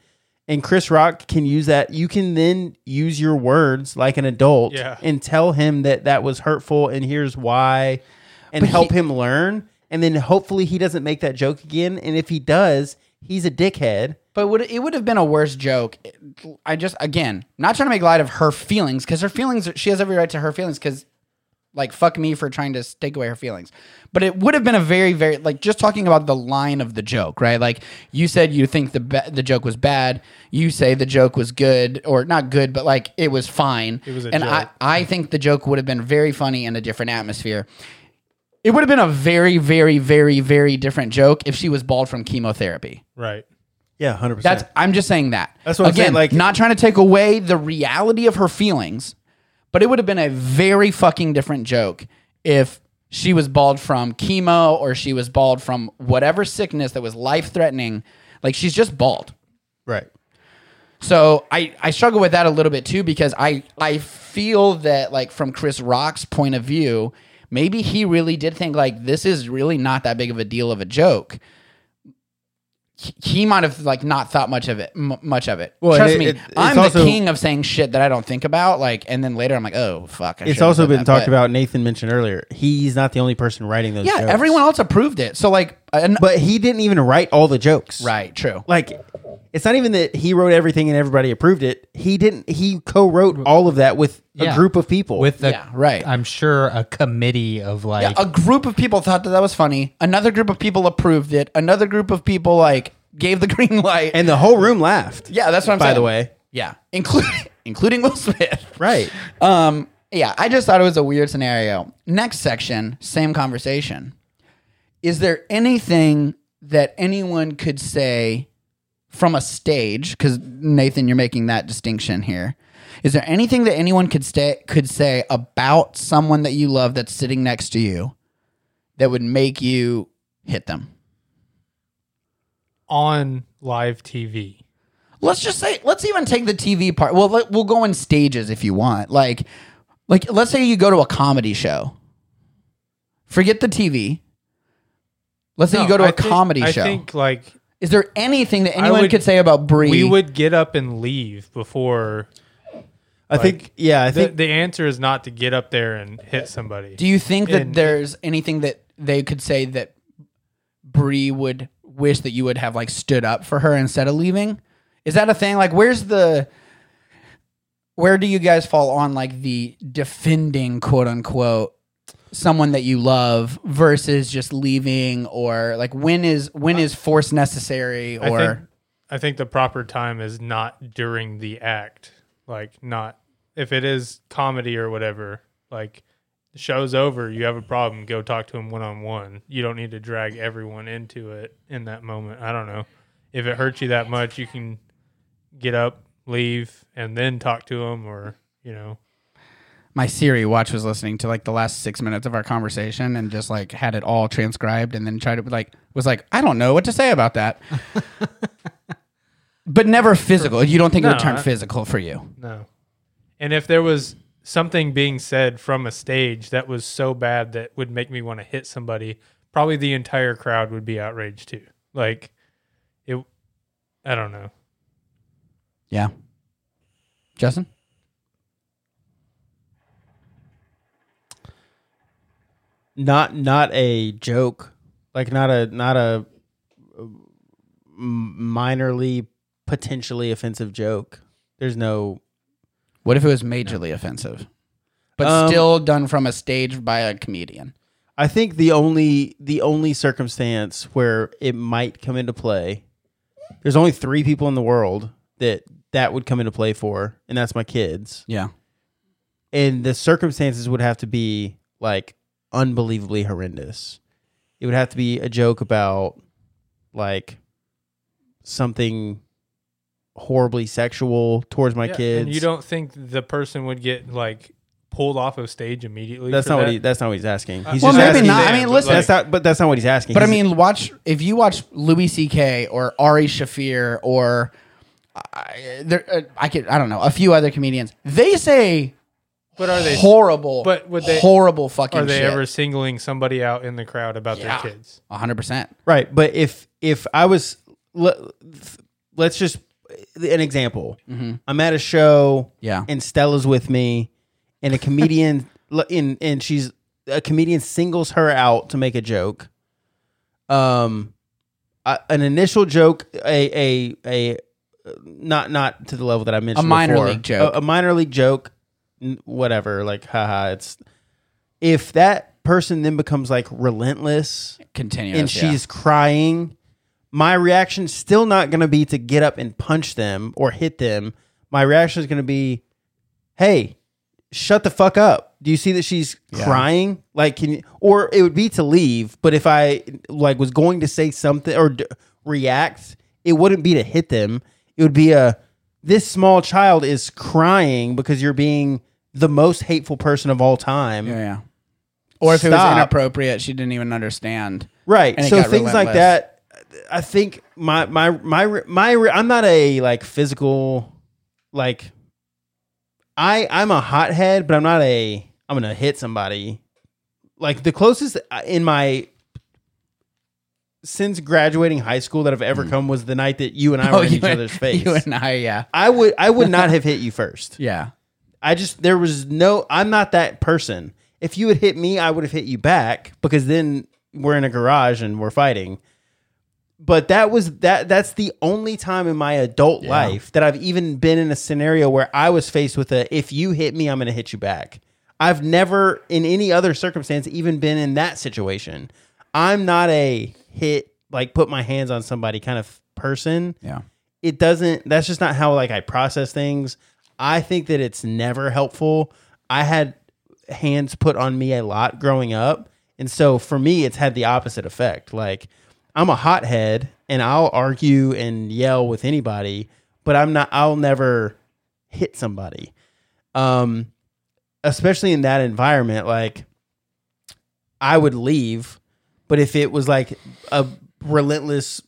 And Chris Rock can use that. You can then use your words like an adult yeah. and tell him that that was hurtful and here's why and but help he, him learn. And then hopefully he doesn't make that joke again. And if he does, he's a dickhead. But would, it would have been a worse joke. I just, again, not trying to make light of her feelings because her feelings, she has every right to her feelings because like fuck me for trying to take away her feelings. But it would have been a very, very, like just talking about the line of the joke, right? Like you said you think the ba- the joke was bad. You say the joke was good or not good, but like it was fine. It was a and joke. I, I think the joke would have been very funny in a different atmosphere. It would have been a very, very, very, very different joke if she was bald from chemotherapy. Right. Yeah, one hundred percent. That's, I'm just saying that. That's what Again, I'm saying. Like, not trying to take away the reality of her feelings. But it would have been a very fucking different joke if she was bald from chemo or she was bald from whatever sickness that was life-threatening. Like, she's just bald. Right. So I, I struggle with that a little bit, too, because I, I feel that, like, from Chris Rock's point of view, maybe he really did think, like, this is really not that big of a deal of a joke. He might have like not thought much of it. M- much of it. Well, Trust it, me, it, I'm also, the king of saying shit that I don't think about. Like, and then later I'm like, oh fuck. I it's also been that, talked but, about. Nathan mentioned earlier. He's not the only person writing those. Yeah, jokes. Everyone else approved it. So like, an, but he didn't even write all the jokes. Right. True. Like, it's not even that he wrote everything and everybody approved it. He didn't. He co-wrote all of that with yeah. a group of people. With the, yeah, right. I'm sure a committee of like yeah, a group of people thought that that was funny. Another group of people approved it. Another group of people like. Gave the green light. And the whole room laughed. Yeah, that's what I'm by saying. By the way. Yeah. Including including Will Smith. Right. Um, yeah, I just thought it was a weird scenario. Next section, same conversation. Is there anything that anyone could say from a stage? Because, Nathan, you're making that distinction here. Is there anything that anyone could, stay, could say about someone that you love that's sitting next to you that would make you hit them? On live T V. Let's just say, let's even take the T V part. Well, let, we'll go in stages if you want. Like, like let's say you go to a comedy show. Forget the T V. Let's no, say you go to I a think, comedy I show. I think, like... Is there anything that anyone would, could say about Brie? We would get up and leave before... I like, think, yeah, I think... The, the answer is not to get up there and hit somebody. Do you think that and, there's anything that they could say that Brie would... wish that you would have like stood up for her instead of leaving? Is that a thing? Like, where's the, where do you guys fall on like the defending quote unquote someone that you love versus just leaving, or like when is when is force necessary? Or I think, I think the proper time is not during the act, like not if it is comedy or whatever. Like the show's over, you have a problem, go talk to him one on one. You don't need to drag everyone into it in that moment. I don't know if it hurts you that much. You can get up, leave, and then talk to him, or you know. My Siri watch was listening to like the last six minutes of our conversation and just like had it all transcribed and then tried to like was like, I don't know what to say about that. But never physical. You don't think no, it would turn I, physical for you. No. And if there was something being said from a stage that was so bad that would make me want to hit somebody, probably the entire crowd would be outraged too. Like it, I don't know. Yeah. Justin? Not not a joke, like not a not a minorly potentially offensive joke. There's no. What if it was majorly no. offensive, but um, still done from a stage by a comedian? I think the only the only circumstance where it might come into play, there's only three people in the world that that would come into play for, and that's my kids. Yeah, and the circumstances would have to be like. Unbelievably horrendous. It would have to be a joke about like something horribly sexual towards my yeah, kids. And you don't think the person would get like pulled off of stage immediately? That's not that? what he, that's not what he's asking. He's well, just maybe asking, not. I mean, listen, that's not, but that's not what he's asking. But he's, I mean, watch if you watch Louis C K or Ari Shaffir or uh, there, uh, I could, I don't know, a few other comedians. They say. But are they horrible? But would they, horrible fucking. Are they shit. ever singling somebody out in the crowd about yeah, their kids? A hundred percent. Right, but if if I was, let's just an example. Mm-hmm. I'm at a show, yeah, and Stella's with me, and a comedian, in and she's a comedian singles her out to make a joke. Um, I, an initial joke, a a a not not to the level that I mentioned, a minor before, league joke, a, a minor league joke. Whatever, like, haha. It's if that person then becomes like relentless, continuous, and she's yeah. crying. My reaction's still not going to be to get up and punch them or hit them. My reaction is going to be, "Hey, shut the fuck up! Do you see that she's yeah. crying? Like, can you?" Or it would be to leave. But if I like was going to say something or d- react, it wouldn't be to hit them. It would be a this small child is crying because you're being the most hateful person of all time. Yeah, yeah. Or if Stop. It was inappropriate, she didn't even understand. Right. So things relentless. Like that, I think my, my, my, my, I'm not a like physical, like I, I'm a hothead, but I'm not a, I'm going to hit somebody. Like the closest in my, since graduating high school that I've ever mm. come was the night that you and I oh, were in each and, other's face. You and I, yeah. I would I would not have hit you first. Yeah. I just, there was no, I'm not that person. If you had hit me, I would have hit you back because then we're in a garage and we're fighting. But that was, that. that's the only time in my adult yeah. life that I've even been in a scenario where I was faced with a, if you hit me, I'm going to hit you back. I've never in any other circumstance even been in that situation. I'm not a hit, like put my hands on somebody kind of person. Yeah. It doesn't, that's just not how like I process things. I think that it's never helpful. I had hands put on me a lot growing up. And so for me, it's had the opposite effect. Like I'm a hothead and I'll argue and yell with anybody, but I'm not, I'll never hit somebody. Um, especially in that environment, like I would leave. But if it was like a relentless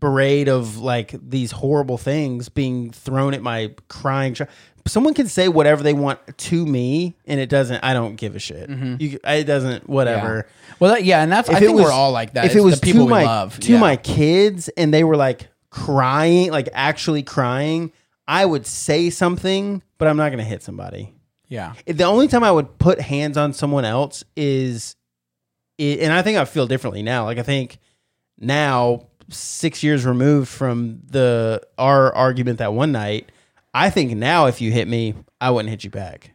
parade of like these horrible things being thrown at my crying child, someone can say whatever they want to me, and it doesn't. I don't give a shit. Mm-hmm. You, it doesn't. Whatever. Yeah. Well, that, yeah, and that's. If I think was, we're all like that. If it's it was the people to my we love. to yeah. my kids, and they were like crying, like actually crying, I would say something, but I'm not going to hit somebody. Yeah. The only time I would put hands on someone else is. It, and I think I feel differently now. Like I think now, six years removed from the our argument that one night, I think now if you hit me, I wouldn't hit you back.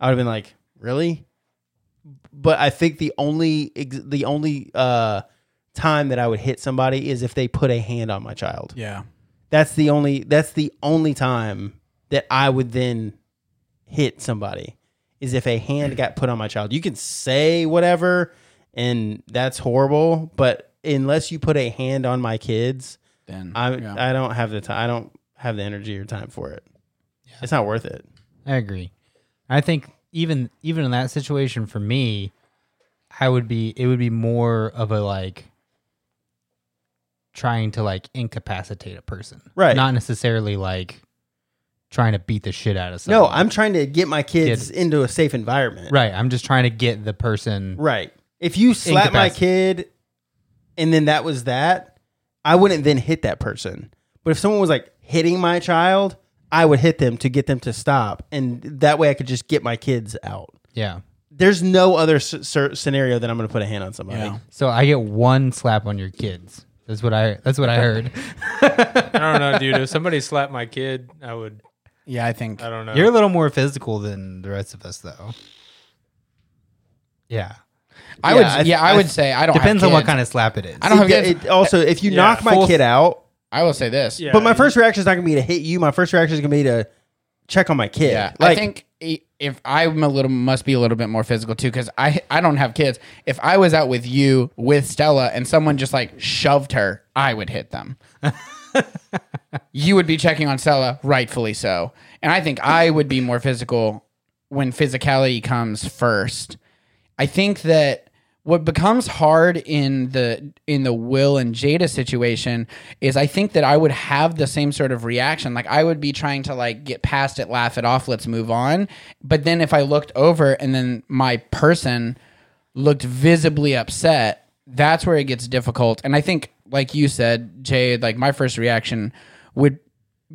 I would have been like, really? but I think the only the only uh, time that I would hit somebody is if they put a hand on my child. Yeah, that's the only that's the only time that I would then hit somebody is if a hand got put on my child. You can say whatever, and that's horrible, but unless you put a hand on my kids, then I yeah. I don't have the time. I don't have the energy or time for it. Yeah. It's not worth it. I agree. I think even even in that situation for me, I would be it would be more of a like trying to like incapacitate a person. Right. Not necessarily like trying to beat the shit out of someone. No, I'm trying to get my kids get, into a safe environment. Right. I'm just trying to get the person. Right. If you slap my kid and then that was that, I wouldn't then hit that person. But if someone was like hitting my child, I would hit them to get them to stop. And that way I could just get my kids out. Yeah. There's no other c- scenario that I'm going to put a hand on somebody. Yeah. So I get one slap on your kids. That's what I, that's what I heard. I don't know, dude. If somebody slapped my kid, I would. Yeah, I think. I don't know. You're a little more physical than the rest of us, though. Yeah. I yeah, would. I th- yeah, I, I would th- say I don't. Depends have on what kind of slap it is. I don't have. It, it, also, if you yeah, knock my kid out, I will say this. Yeah, but my yeah. first reaction is not going to be to hit you. My first reaction is going to be to check on my kid. Yeah, like, I think if I'm a little, must be a little bit more physical too, because I I don't have kids. If I was out with you with Stella and someone just like shoved her, I would hit them. You would be checking on Stella, rightfully so. And I think I would be more physical when physicality comes first. I think that what becomes hard in the in the Will and Jada situation is I think that I would have the same sort of reaction. Like I would be trying to like get past it, laugh it off, let's move on. But then if I looked over and then my person looked visibly upset, that's where it gets difficult. And I think, like you said, Jay, like my first reaction would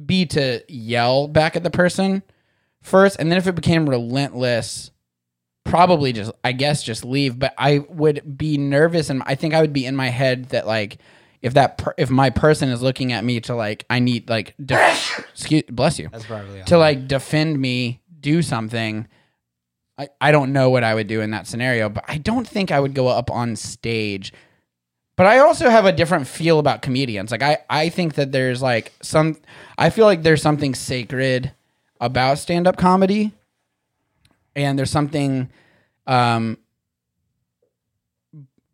be to yell back at the person first. And then if it became relentless, probably just, I guess, just leave. But I would be nervous. And I think I would be in my head that like, if that, per- if my person is looking at me to like, I need like, de- excuse, bless you. That's probably to like defend me, do something. I, I don't know what I would do in that scenario, but I don't think I would go up on stage. But I also have a different feel about comedians. Like I, I think that there's like some, I feel like there's something sacred about stand-up comedy, and there's something um,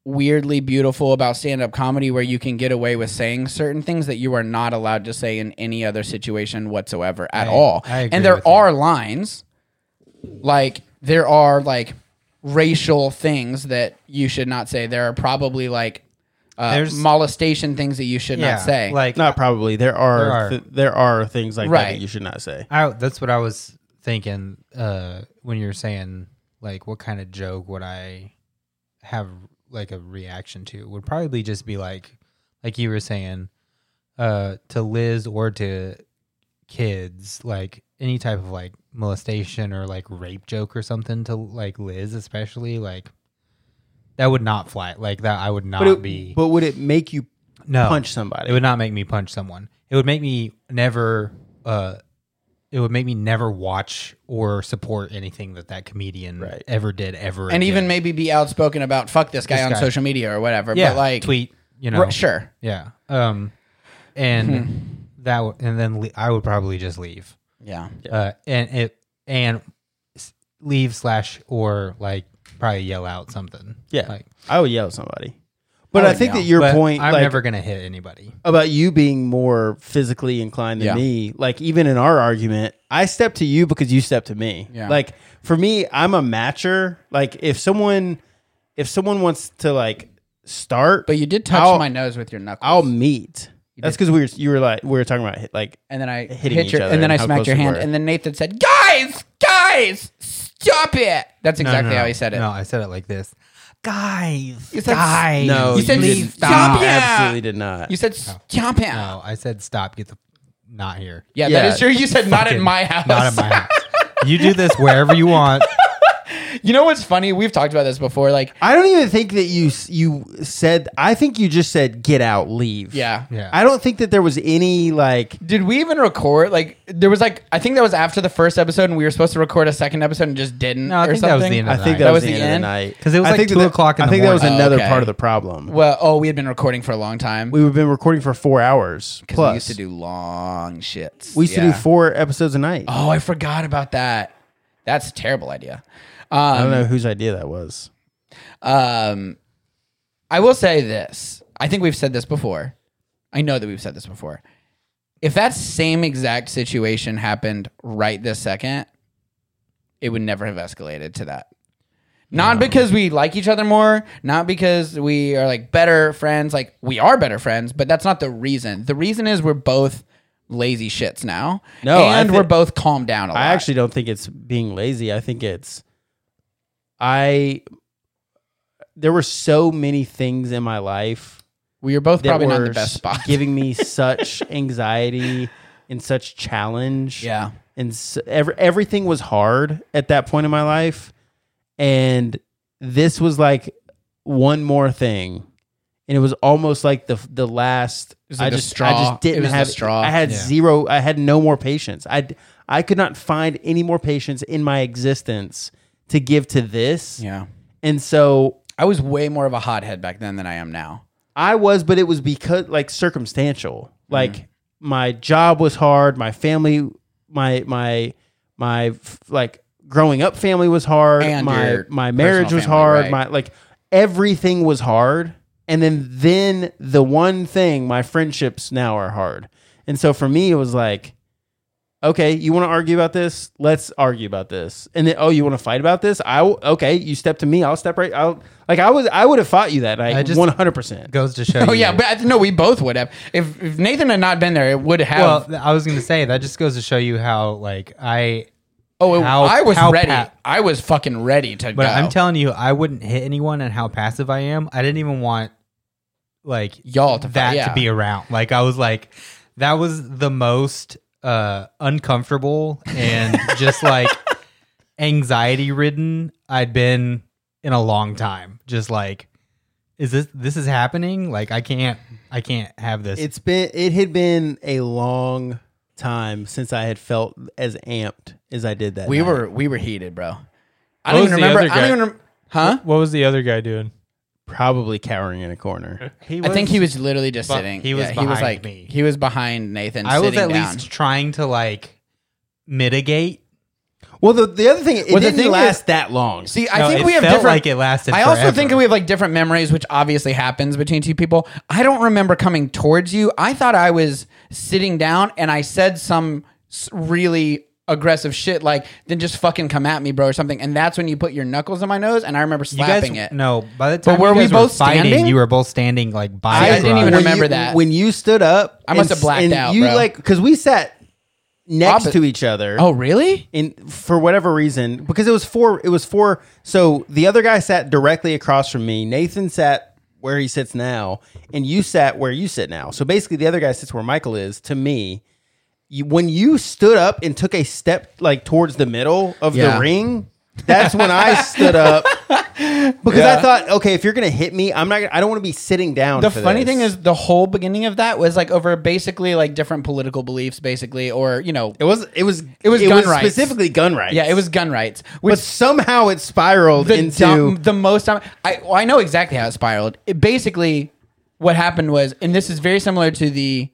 weirdly beautiful about stand-up comedy where you can get away with saying certain things that you are not allowed to say in any other situation whatsoever at I, all. I agree and there with are you. lines, like there are like racial things that you should not say. There are probably like Uh, There's molestation things that you should yeah, not say. Like, not probably. There are there are, th- there are things like right. that that you should not say. I, that's what I was thinking uh, when you were saying like what kind of joke would I have like a reaction to? Would probably just be like like you were saying uh, to Liz or to kids, like any type of like molestation or like rape joke or something to like Liz especially like. That would not fly. Like that, I would not but it, be. But would it make you no, punch somebody? It would not make me punch someone. It would make me never. Uh, it would make me never watch or support anything that that comedian right. ever did ever. And again. Even maybe be outspoken about fuck this guy this on guy. social media or whatever. Yeah, but like tweet. You know, r- sure. Yeah. Um, and hmm. that w- and then le- I would probably just leave. Yeah. Uh, and it and leave slash or like. Probably yell out something. Yeah, like, I would yell at somebody. But I, I think yell, that your point, I'm like, never gonna hit anybody. About you being more physically inclined than yeah. me, like even in our argument, I step to you because you step to me. Yeah. Like for me, I'm a matcher. Like if someone, if someone wants to like start, but you did touch I'll, my nose with your knuckles. I'll meet. You That's because we were you were like we were talking about hit, like and then I hitting hit your, each other and then I smacked your hand we and then Nathan said, "Guys, guys." Stop it! That's exactly no, no, no. how he said it. No, I said it like this. Guys, you said, guys. No, you said you did, stop it. Absolutely did not. You said stop it. No, I said stop. Get the not here. Yeah, yeah that is true. You said not at my house. Not at my house. You do this wherever you want. You know what's funny? We've talked about this before. Like, I don't even think that you you said. I think you just said get out, leave. Yeah, yeah. I don't think that there was any like. Did we even record? Like, there was like. I think that was after the first episode, and we were supposed to record a second episode and just didn't. No, I or think something. that was the end. Of the I think night. that was the end of the night because it was I like two that, o'clock. In I the think morning. That was another oh, okay. part of the problem. Well, oh, we had been recording for a long time. We've been recording for four hours plus. We used to do long shits. We used yeah. to do four episodes a night. Oh, I forgot about that. That's a terrible idea. Um, I don't know whose idea that was. Um, I will say this. I think we've said this before. I know that we've said this before. If that same exact situation happened right this second, it would never have escalated to that. Not because we like each other more, not because we are like better friends. Like we are better friends, but that's not the reason. The reason is we're both lazy shits now. No, and th- we're both calmed down a lot. I actually don't think it's being lazy. I think it's I. There were so many things in my life. We are both probably not in the best spot, giving me such anxiety and such challenge. Yeah, and so, every, everything was hard at that point in my life. And this was like one more thing, and it was almost like the the last. Like I just straw. I just didn't have straw. I had yeah. zero. I had no more patience. I I could not find any more patience in my existence to give to this. Yeah, and so I was way more of a hothead back then than I am now. I was, but it was because like circumstantial. Mm-hmm. Like my job was hard. My family, my my my like. Growing up family was hard. And my my marriage was family, hard. Right. My like everything was hard. And then then the one thing, my friendships now are hard. And so for me it was like, okay, you want to argue about this? Let's argue about this. And then oh, you want to fight about this? I okay, you step to me, I'll step right I'll like I was I would have fought you that night one hundred percent. Goes to show oh, you. Oh yeah, but I, no, we both would have. If if Nathan had not been there, it would have. Well, I was going to say that just goes to show you how like I Oh, how, I was ready. Pa- I was fucking ready to but go. But I'm telling you, I wouldn't hit anyone and how passive I am. I didn't even want like y'all to that fight, yeah. to be around. Like I was like, that was the most uh, uncomfortable and just like anxiety ridden I'd been in a long time. Just like, is this this is happening? Like I can't I can't have this. It's been it had been a long time since I had felt as amped as I did that. We night. were we were heated, bro. I don't even remember. I don't even rem- huh? What was the other guy doing? Probably cowering in a corner. He was, I think he was literally just bu- sitting. He was. Yeah, he was like me. He was behind Nathan. I was at down. least trying to like mitigate. Well, the the other thing, it well, didn't thing last is, that long. See, I no, think we have felt different. Like it lasted. I also forever. think we have like different memories, which obviously happens between two people. I don't remember coming towards you. I thought I was sitting down, and I said some really aggressive shit, like then just fucking come at me, bro, or something. And that's when you put your knuckles in my nose, and I remember slapping you guys, it. No, by the time but were you guys we both were fighting, standing? You were both standing like by. I, I didn't even remember you, that when you stood up. I must and, have blacked and out, you, bro. Like because we sat. Next Opposite. to each other. Oh, really? And for whatever reason, because it was four. It was four. So the other guy sat directly across from me. Nathan sat where he sits now, and you sat where you sit now. So basically, the other guy sits where Michael is. To me, you, when you stood up and took a step like towards the middle of yeah. the ring, that's when I stood up because yeah. I thought, okay, if you're gonna hit me, I'm not. Gonna, I don't want to be sitting down. The for funny this. thing is, the whole beginning of that was like over basically like different political beliefs, basically, or you know, it was it was it was it gun was rights, specifically gun rights. Yeah, it was gun rights. Which but somehow it spiraled the into dumb, the most. I well, I know exactly how it spiraled. It basically, what happened was, and this is very similar to the.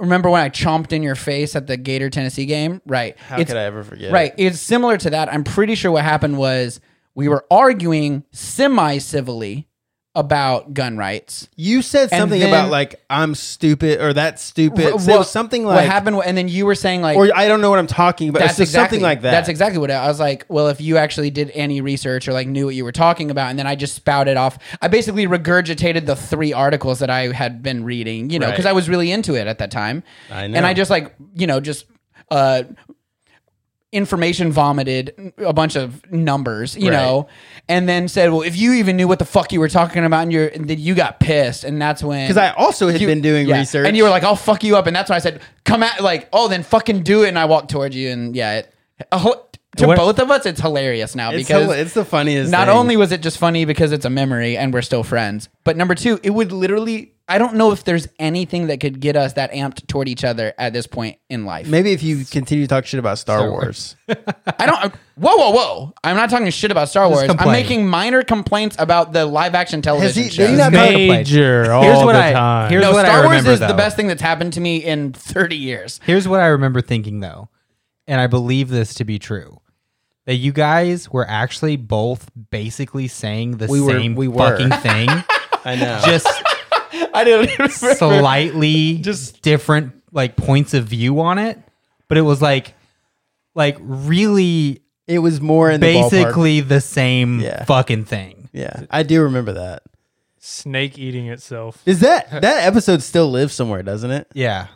Remember when I chomped in your face at the Gator Tennessee game? Right. How it's, could I ever forget? Right. It's similar to that. I'm pretty sure what happened was we were arguing semi-civilly about gun rights. You said something then, about like, I'm stupid or that's stupid. So well, something like... What happened? And then you were saying like... Or I don't know what I'm talking about. That's so exactly, something like that. That's exactly what I, I was like. Well, if you actually did any research or like knew what you were talking about, and then I just spouted off. I basically regurgitated the three articles that I had been reading, you know, because right. I was really into it at that time. I know. And I just like, you know, just... uh information vomited a bunch of numbers, you right. know, and then said, well, if you even knew what the fuck you were talking about, and, you're, and then you got pissed, and that's when... Because I also had you, been doing yeah, research. And you were like, I'll fuck you up, and that's when I said, come at, like, oh, then fucking do it, and I walked towards you, and yeah, it... A whole, To what? Both of us, it's hilarious now it's because hel- it's the funniest. Not thing. Only was it just funny because it's a memory and we're still friends, but number two, it would literally. I don't know if there's anything that could get us that amped toward each other at this point in life. Maybe if you continue to talk shit about Star, Star Wars. Wars. I don't. I, whoa, whoa, whoa! I'm not talking shit about Star Wars. I'm making minor complaints about the live-action television show. He's not major. All here's what the I. Time. Here's no, what Star I remember, Wars is though. The best thing that's happened to me in thirty years. Here's what I remember thinking though, and I believe this to be true. That you guys were actually both basically saying the we same were, we were. fucking thing. I know. Just I didn't even slightly just different like points of view on it. But it was like like really it was more in basically the, the same yeah. fucking thing. Yeah. I do remember that. Snake eating itself. Is that that episode still lives somewhere, doesn't it? Yeah.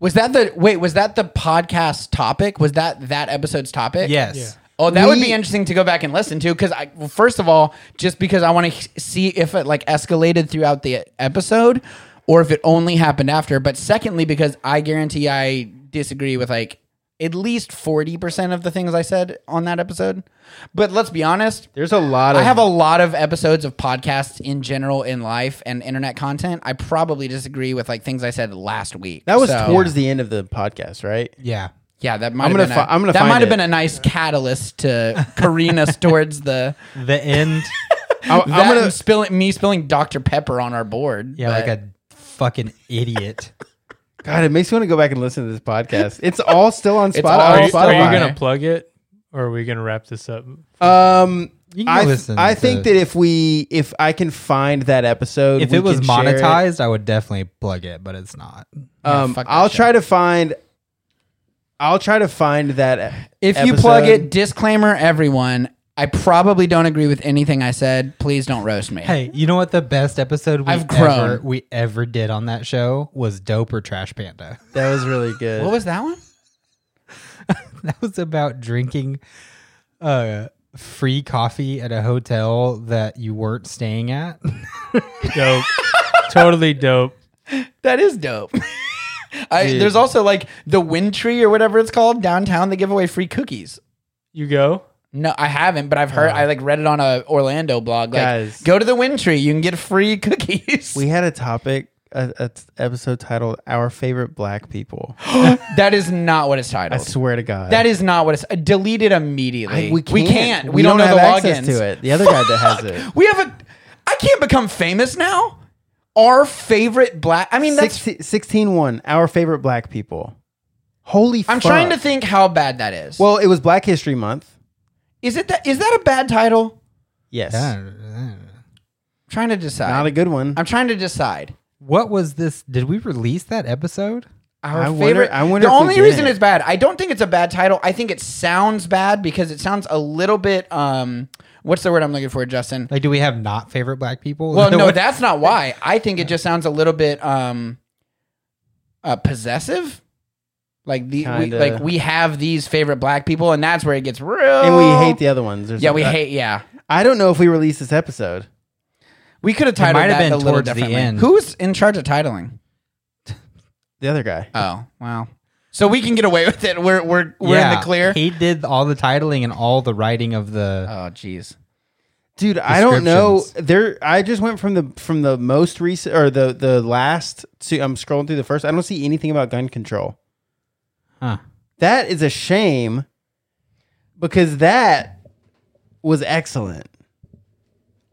Was that the wait, was that the podcast topic? Was that that episode's topic? Yes. Yeah. Oh, that we, would be interesting to go back and listen to because, I well, first of all, just because I want to see if it like escalated throughout the episode or if it only happened after. But secondly, because I guarantee I disagree with like at least forty percent of the things I said on that episode. But let's be honest. There's a lot of... I have a lot of episodes of podcasts in general in life and internet content. I probably disagree with like things I said last week. That was so, towards the end of the podcast, right? Yeah. Yeah, that might I'm gonna have been fi- a, I'm gonna that might have been a nice catalyst to careen us towards the the end. I, I'm gonna spill me spilling Doctor Pepper on our board. Yeah, but. Like a fucking idiot. God, it makes me want to go back and listen to this podcast. It's all still on Spotify. Are you, Spotify. Are you gonna plug it, or are we gonna wrap this up? Um, you can I listen. I think that if we if I can find that episode, if we it was monetized, it. I would definitely plug it, but it's not. Um, yeah, I'll try shit. to find. I'll try to find that If episode. You plug it, disclaimer, everyone, I probably don't agree with anything I said. Please don't roast me. Hey, you know what the best episode we ever, we ever did on that show was Dope or Trash Panda. That was really good. What was that one? That was about drinking uh, free coffee at a hotel that you weren't staying at. Dope. Totally dope. That is dope. I, there's also like the Wind Tree or whatever it's called downtown. They give away free cookies. You go? No, I haven't, but I've heard. Oh. I like read it on a Orlando blog. Like, guys, go to the Wind Tree. You can get free cookies. We had a topic, a, a episode titled "Our Favorite Black People." That is not what it's titled. I swear to God, that is not what it's uh, deleted immediately. I, we, can't. we can't. We, we don't, don't know have the logins to it. The other Fuck. guy that has it. We have a. I can't become famous now. Our favorite black... I mean, that's... sixteen one Our favorite black people. Holy fuck. I'm trying to think how bad that is. Well, it was Black History Month. Is it that? Is that a bad title? Yes. I'm trying to decide. Not a good one. I'm trying to decide. What was this? Did we release that episode? Our I favorite... Wonder, I wonder the only reason it's bad... I don't think it's a bad title. I think it sounds bad because it sounds a little bit... um. What's the word I'm looking for, Justin? Like, do we have not favorite black people? Well, no, that's not why. I think it just sounds a little bit um, uh, possessive. Like the we, like we have these favorite black people, and that's where it gets real. And we hate the other ones. Yeah, we hate. Yeah, I don't know if we released this episode. We could have titled it that a little differently. Who's in charge of titling? The other guy. Oh, wow. So we can get away with it. We're we're we're yeah, in the clear. He did all the titling and all the writing of the. Oh jeez, dude, I don't know. There, I just went from the from the most recent or the the last. To, I'm scrolling through the first. I don't see anything about gun control. Huh. That is a shame, because that was excellent.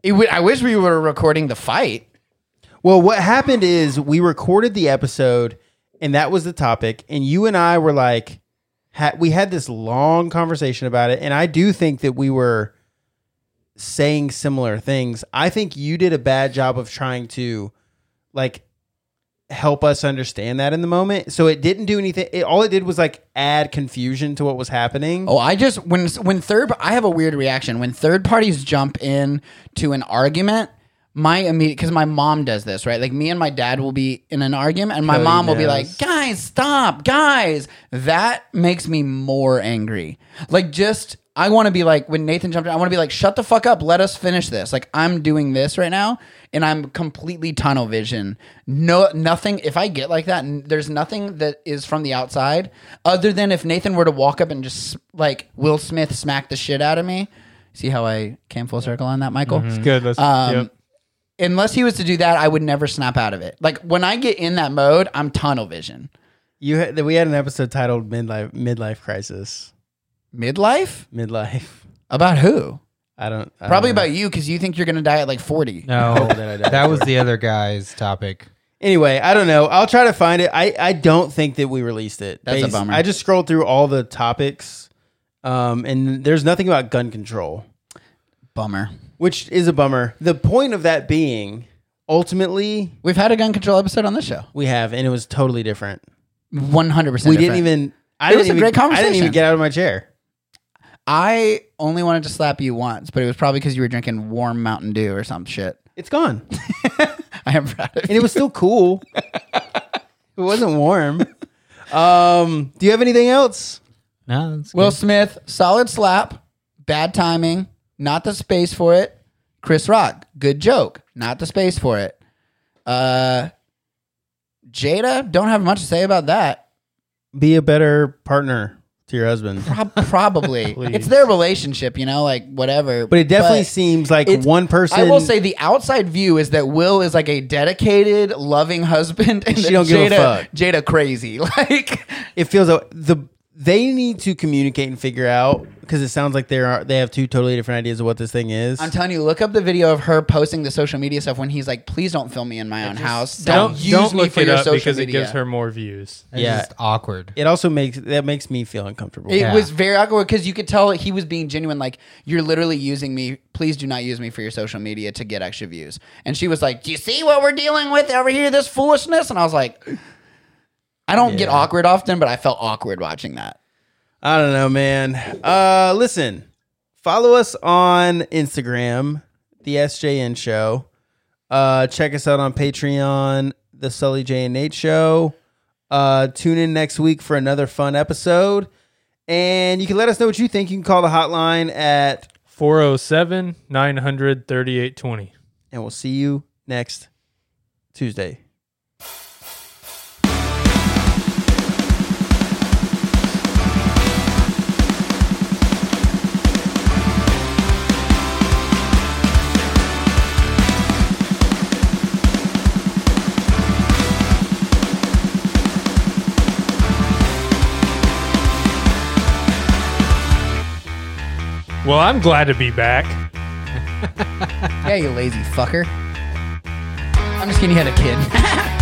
It. W- I wish we were recording the fight. Well, what happened is we recorded the episode. And that was the topic. And you and I were like, ha- we had this long conversation about it. And I do think that we were saying similar things. I think you did a bad job of trying to like help us understand that in the moment. So it didn't do anything. It, all it did was like add confusion to what was happening. Oh, I just, when, when third, I have a weird reaction when third parties jump in to an argument. My immediate, because my mom does this, right? Like, me and my dad will be in an argument, and my Cody mom will knows. be like, guys, stop, guys. That makes me more angry. Like, just I want to be like, when Nathan jumped in, I want to be like, shut the fuck up. Let us finish this. Like, I'm doing this right now, and I'm completely tunnel vision. No, nothing. If I get like that, n- there's nothing that is from the outside other than if Nathan were to walk up and just, like, Will Smith smack the shit out of me. See how I came full circle on that, Michael? Mm-hmm. It's good. That's, um, yep. Unless he was to do that, I would never snap out of it. Like, when I get in that mode, I'm tunnel vision. You had, we had an episode titled Midlife Midlife Crisis. Midlife? Midlife. About who? I don't. I Probably don't about you, because you think you're going to die at like forty. No, that was the other guy's topic. Anyway, I don't know. I'll try to find it. I, I don't think that we released it. That's Based, a bummer. I just scrolled through all the topics, um, and there's nothing about gun control. Bummer. Which is a bummer. The point of that being, ultimately... We've had a gun control episode on this show. We have, and it was totally different. one hundred percent We different. didn't even... I it didn't was a even, great conversation. I didn't even get out of my chair. I only wanted to slap you once, but it was probably because you were drinking warm Mountain Dew or some shit. It's gone. I am proud of and you. It was still cool. It wasn't warm. Um, do you have anything else? No. That's Will good. Smith, solid slap, bad timing, not the space for it. Chris Rock, good joke, not the space for it. Uh, Jada, don't have much to say about that. Be a better partner to your husband. Pro- probably. It's their relationship, you know, like whatever. But it definitely but seems like one person. I will say the outside view is that Will is like a dedicated, loving husband. And she don't Jada, give a fuck. Jada crazy. Like it feels like the, they need to communicate and figure out, because it sounds like they are they have two totally different ideas of what this thing is. I'm telling you, look up the video of her posting the social media stuff when he's like, "Please don't film me in my it own just, house. Don't, don't use don't me look for it your up social because media. It gives her more views." It's yeah, just awkward. It also makes that makes me feel uncomfortable. It yeah. was very awkward because you could tell he was being genuine. Like, you're literally using me. Please do not use me for your social media to get extra views. And she was like, "Do you see what we're dealing with over here? This foolishness." And I was like, I don't yeah. get awkward often, but I felt awkward watching that. I don't know, man. Uh, listen, follow us on Instagram, the S J N Show. Uh, check us out on Patreon, the Sully, J, and Nate Show. Uh, tune in next week for another fun episode. And you can let us know what you think. You can call the hotline at four oh seven, nine hundred, thirty-eight twenty. And we'll see you next Tuesday. Well, I'm glad to be back. Yeah, you lazy fucker. I'm just kidding, you had a kid.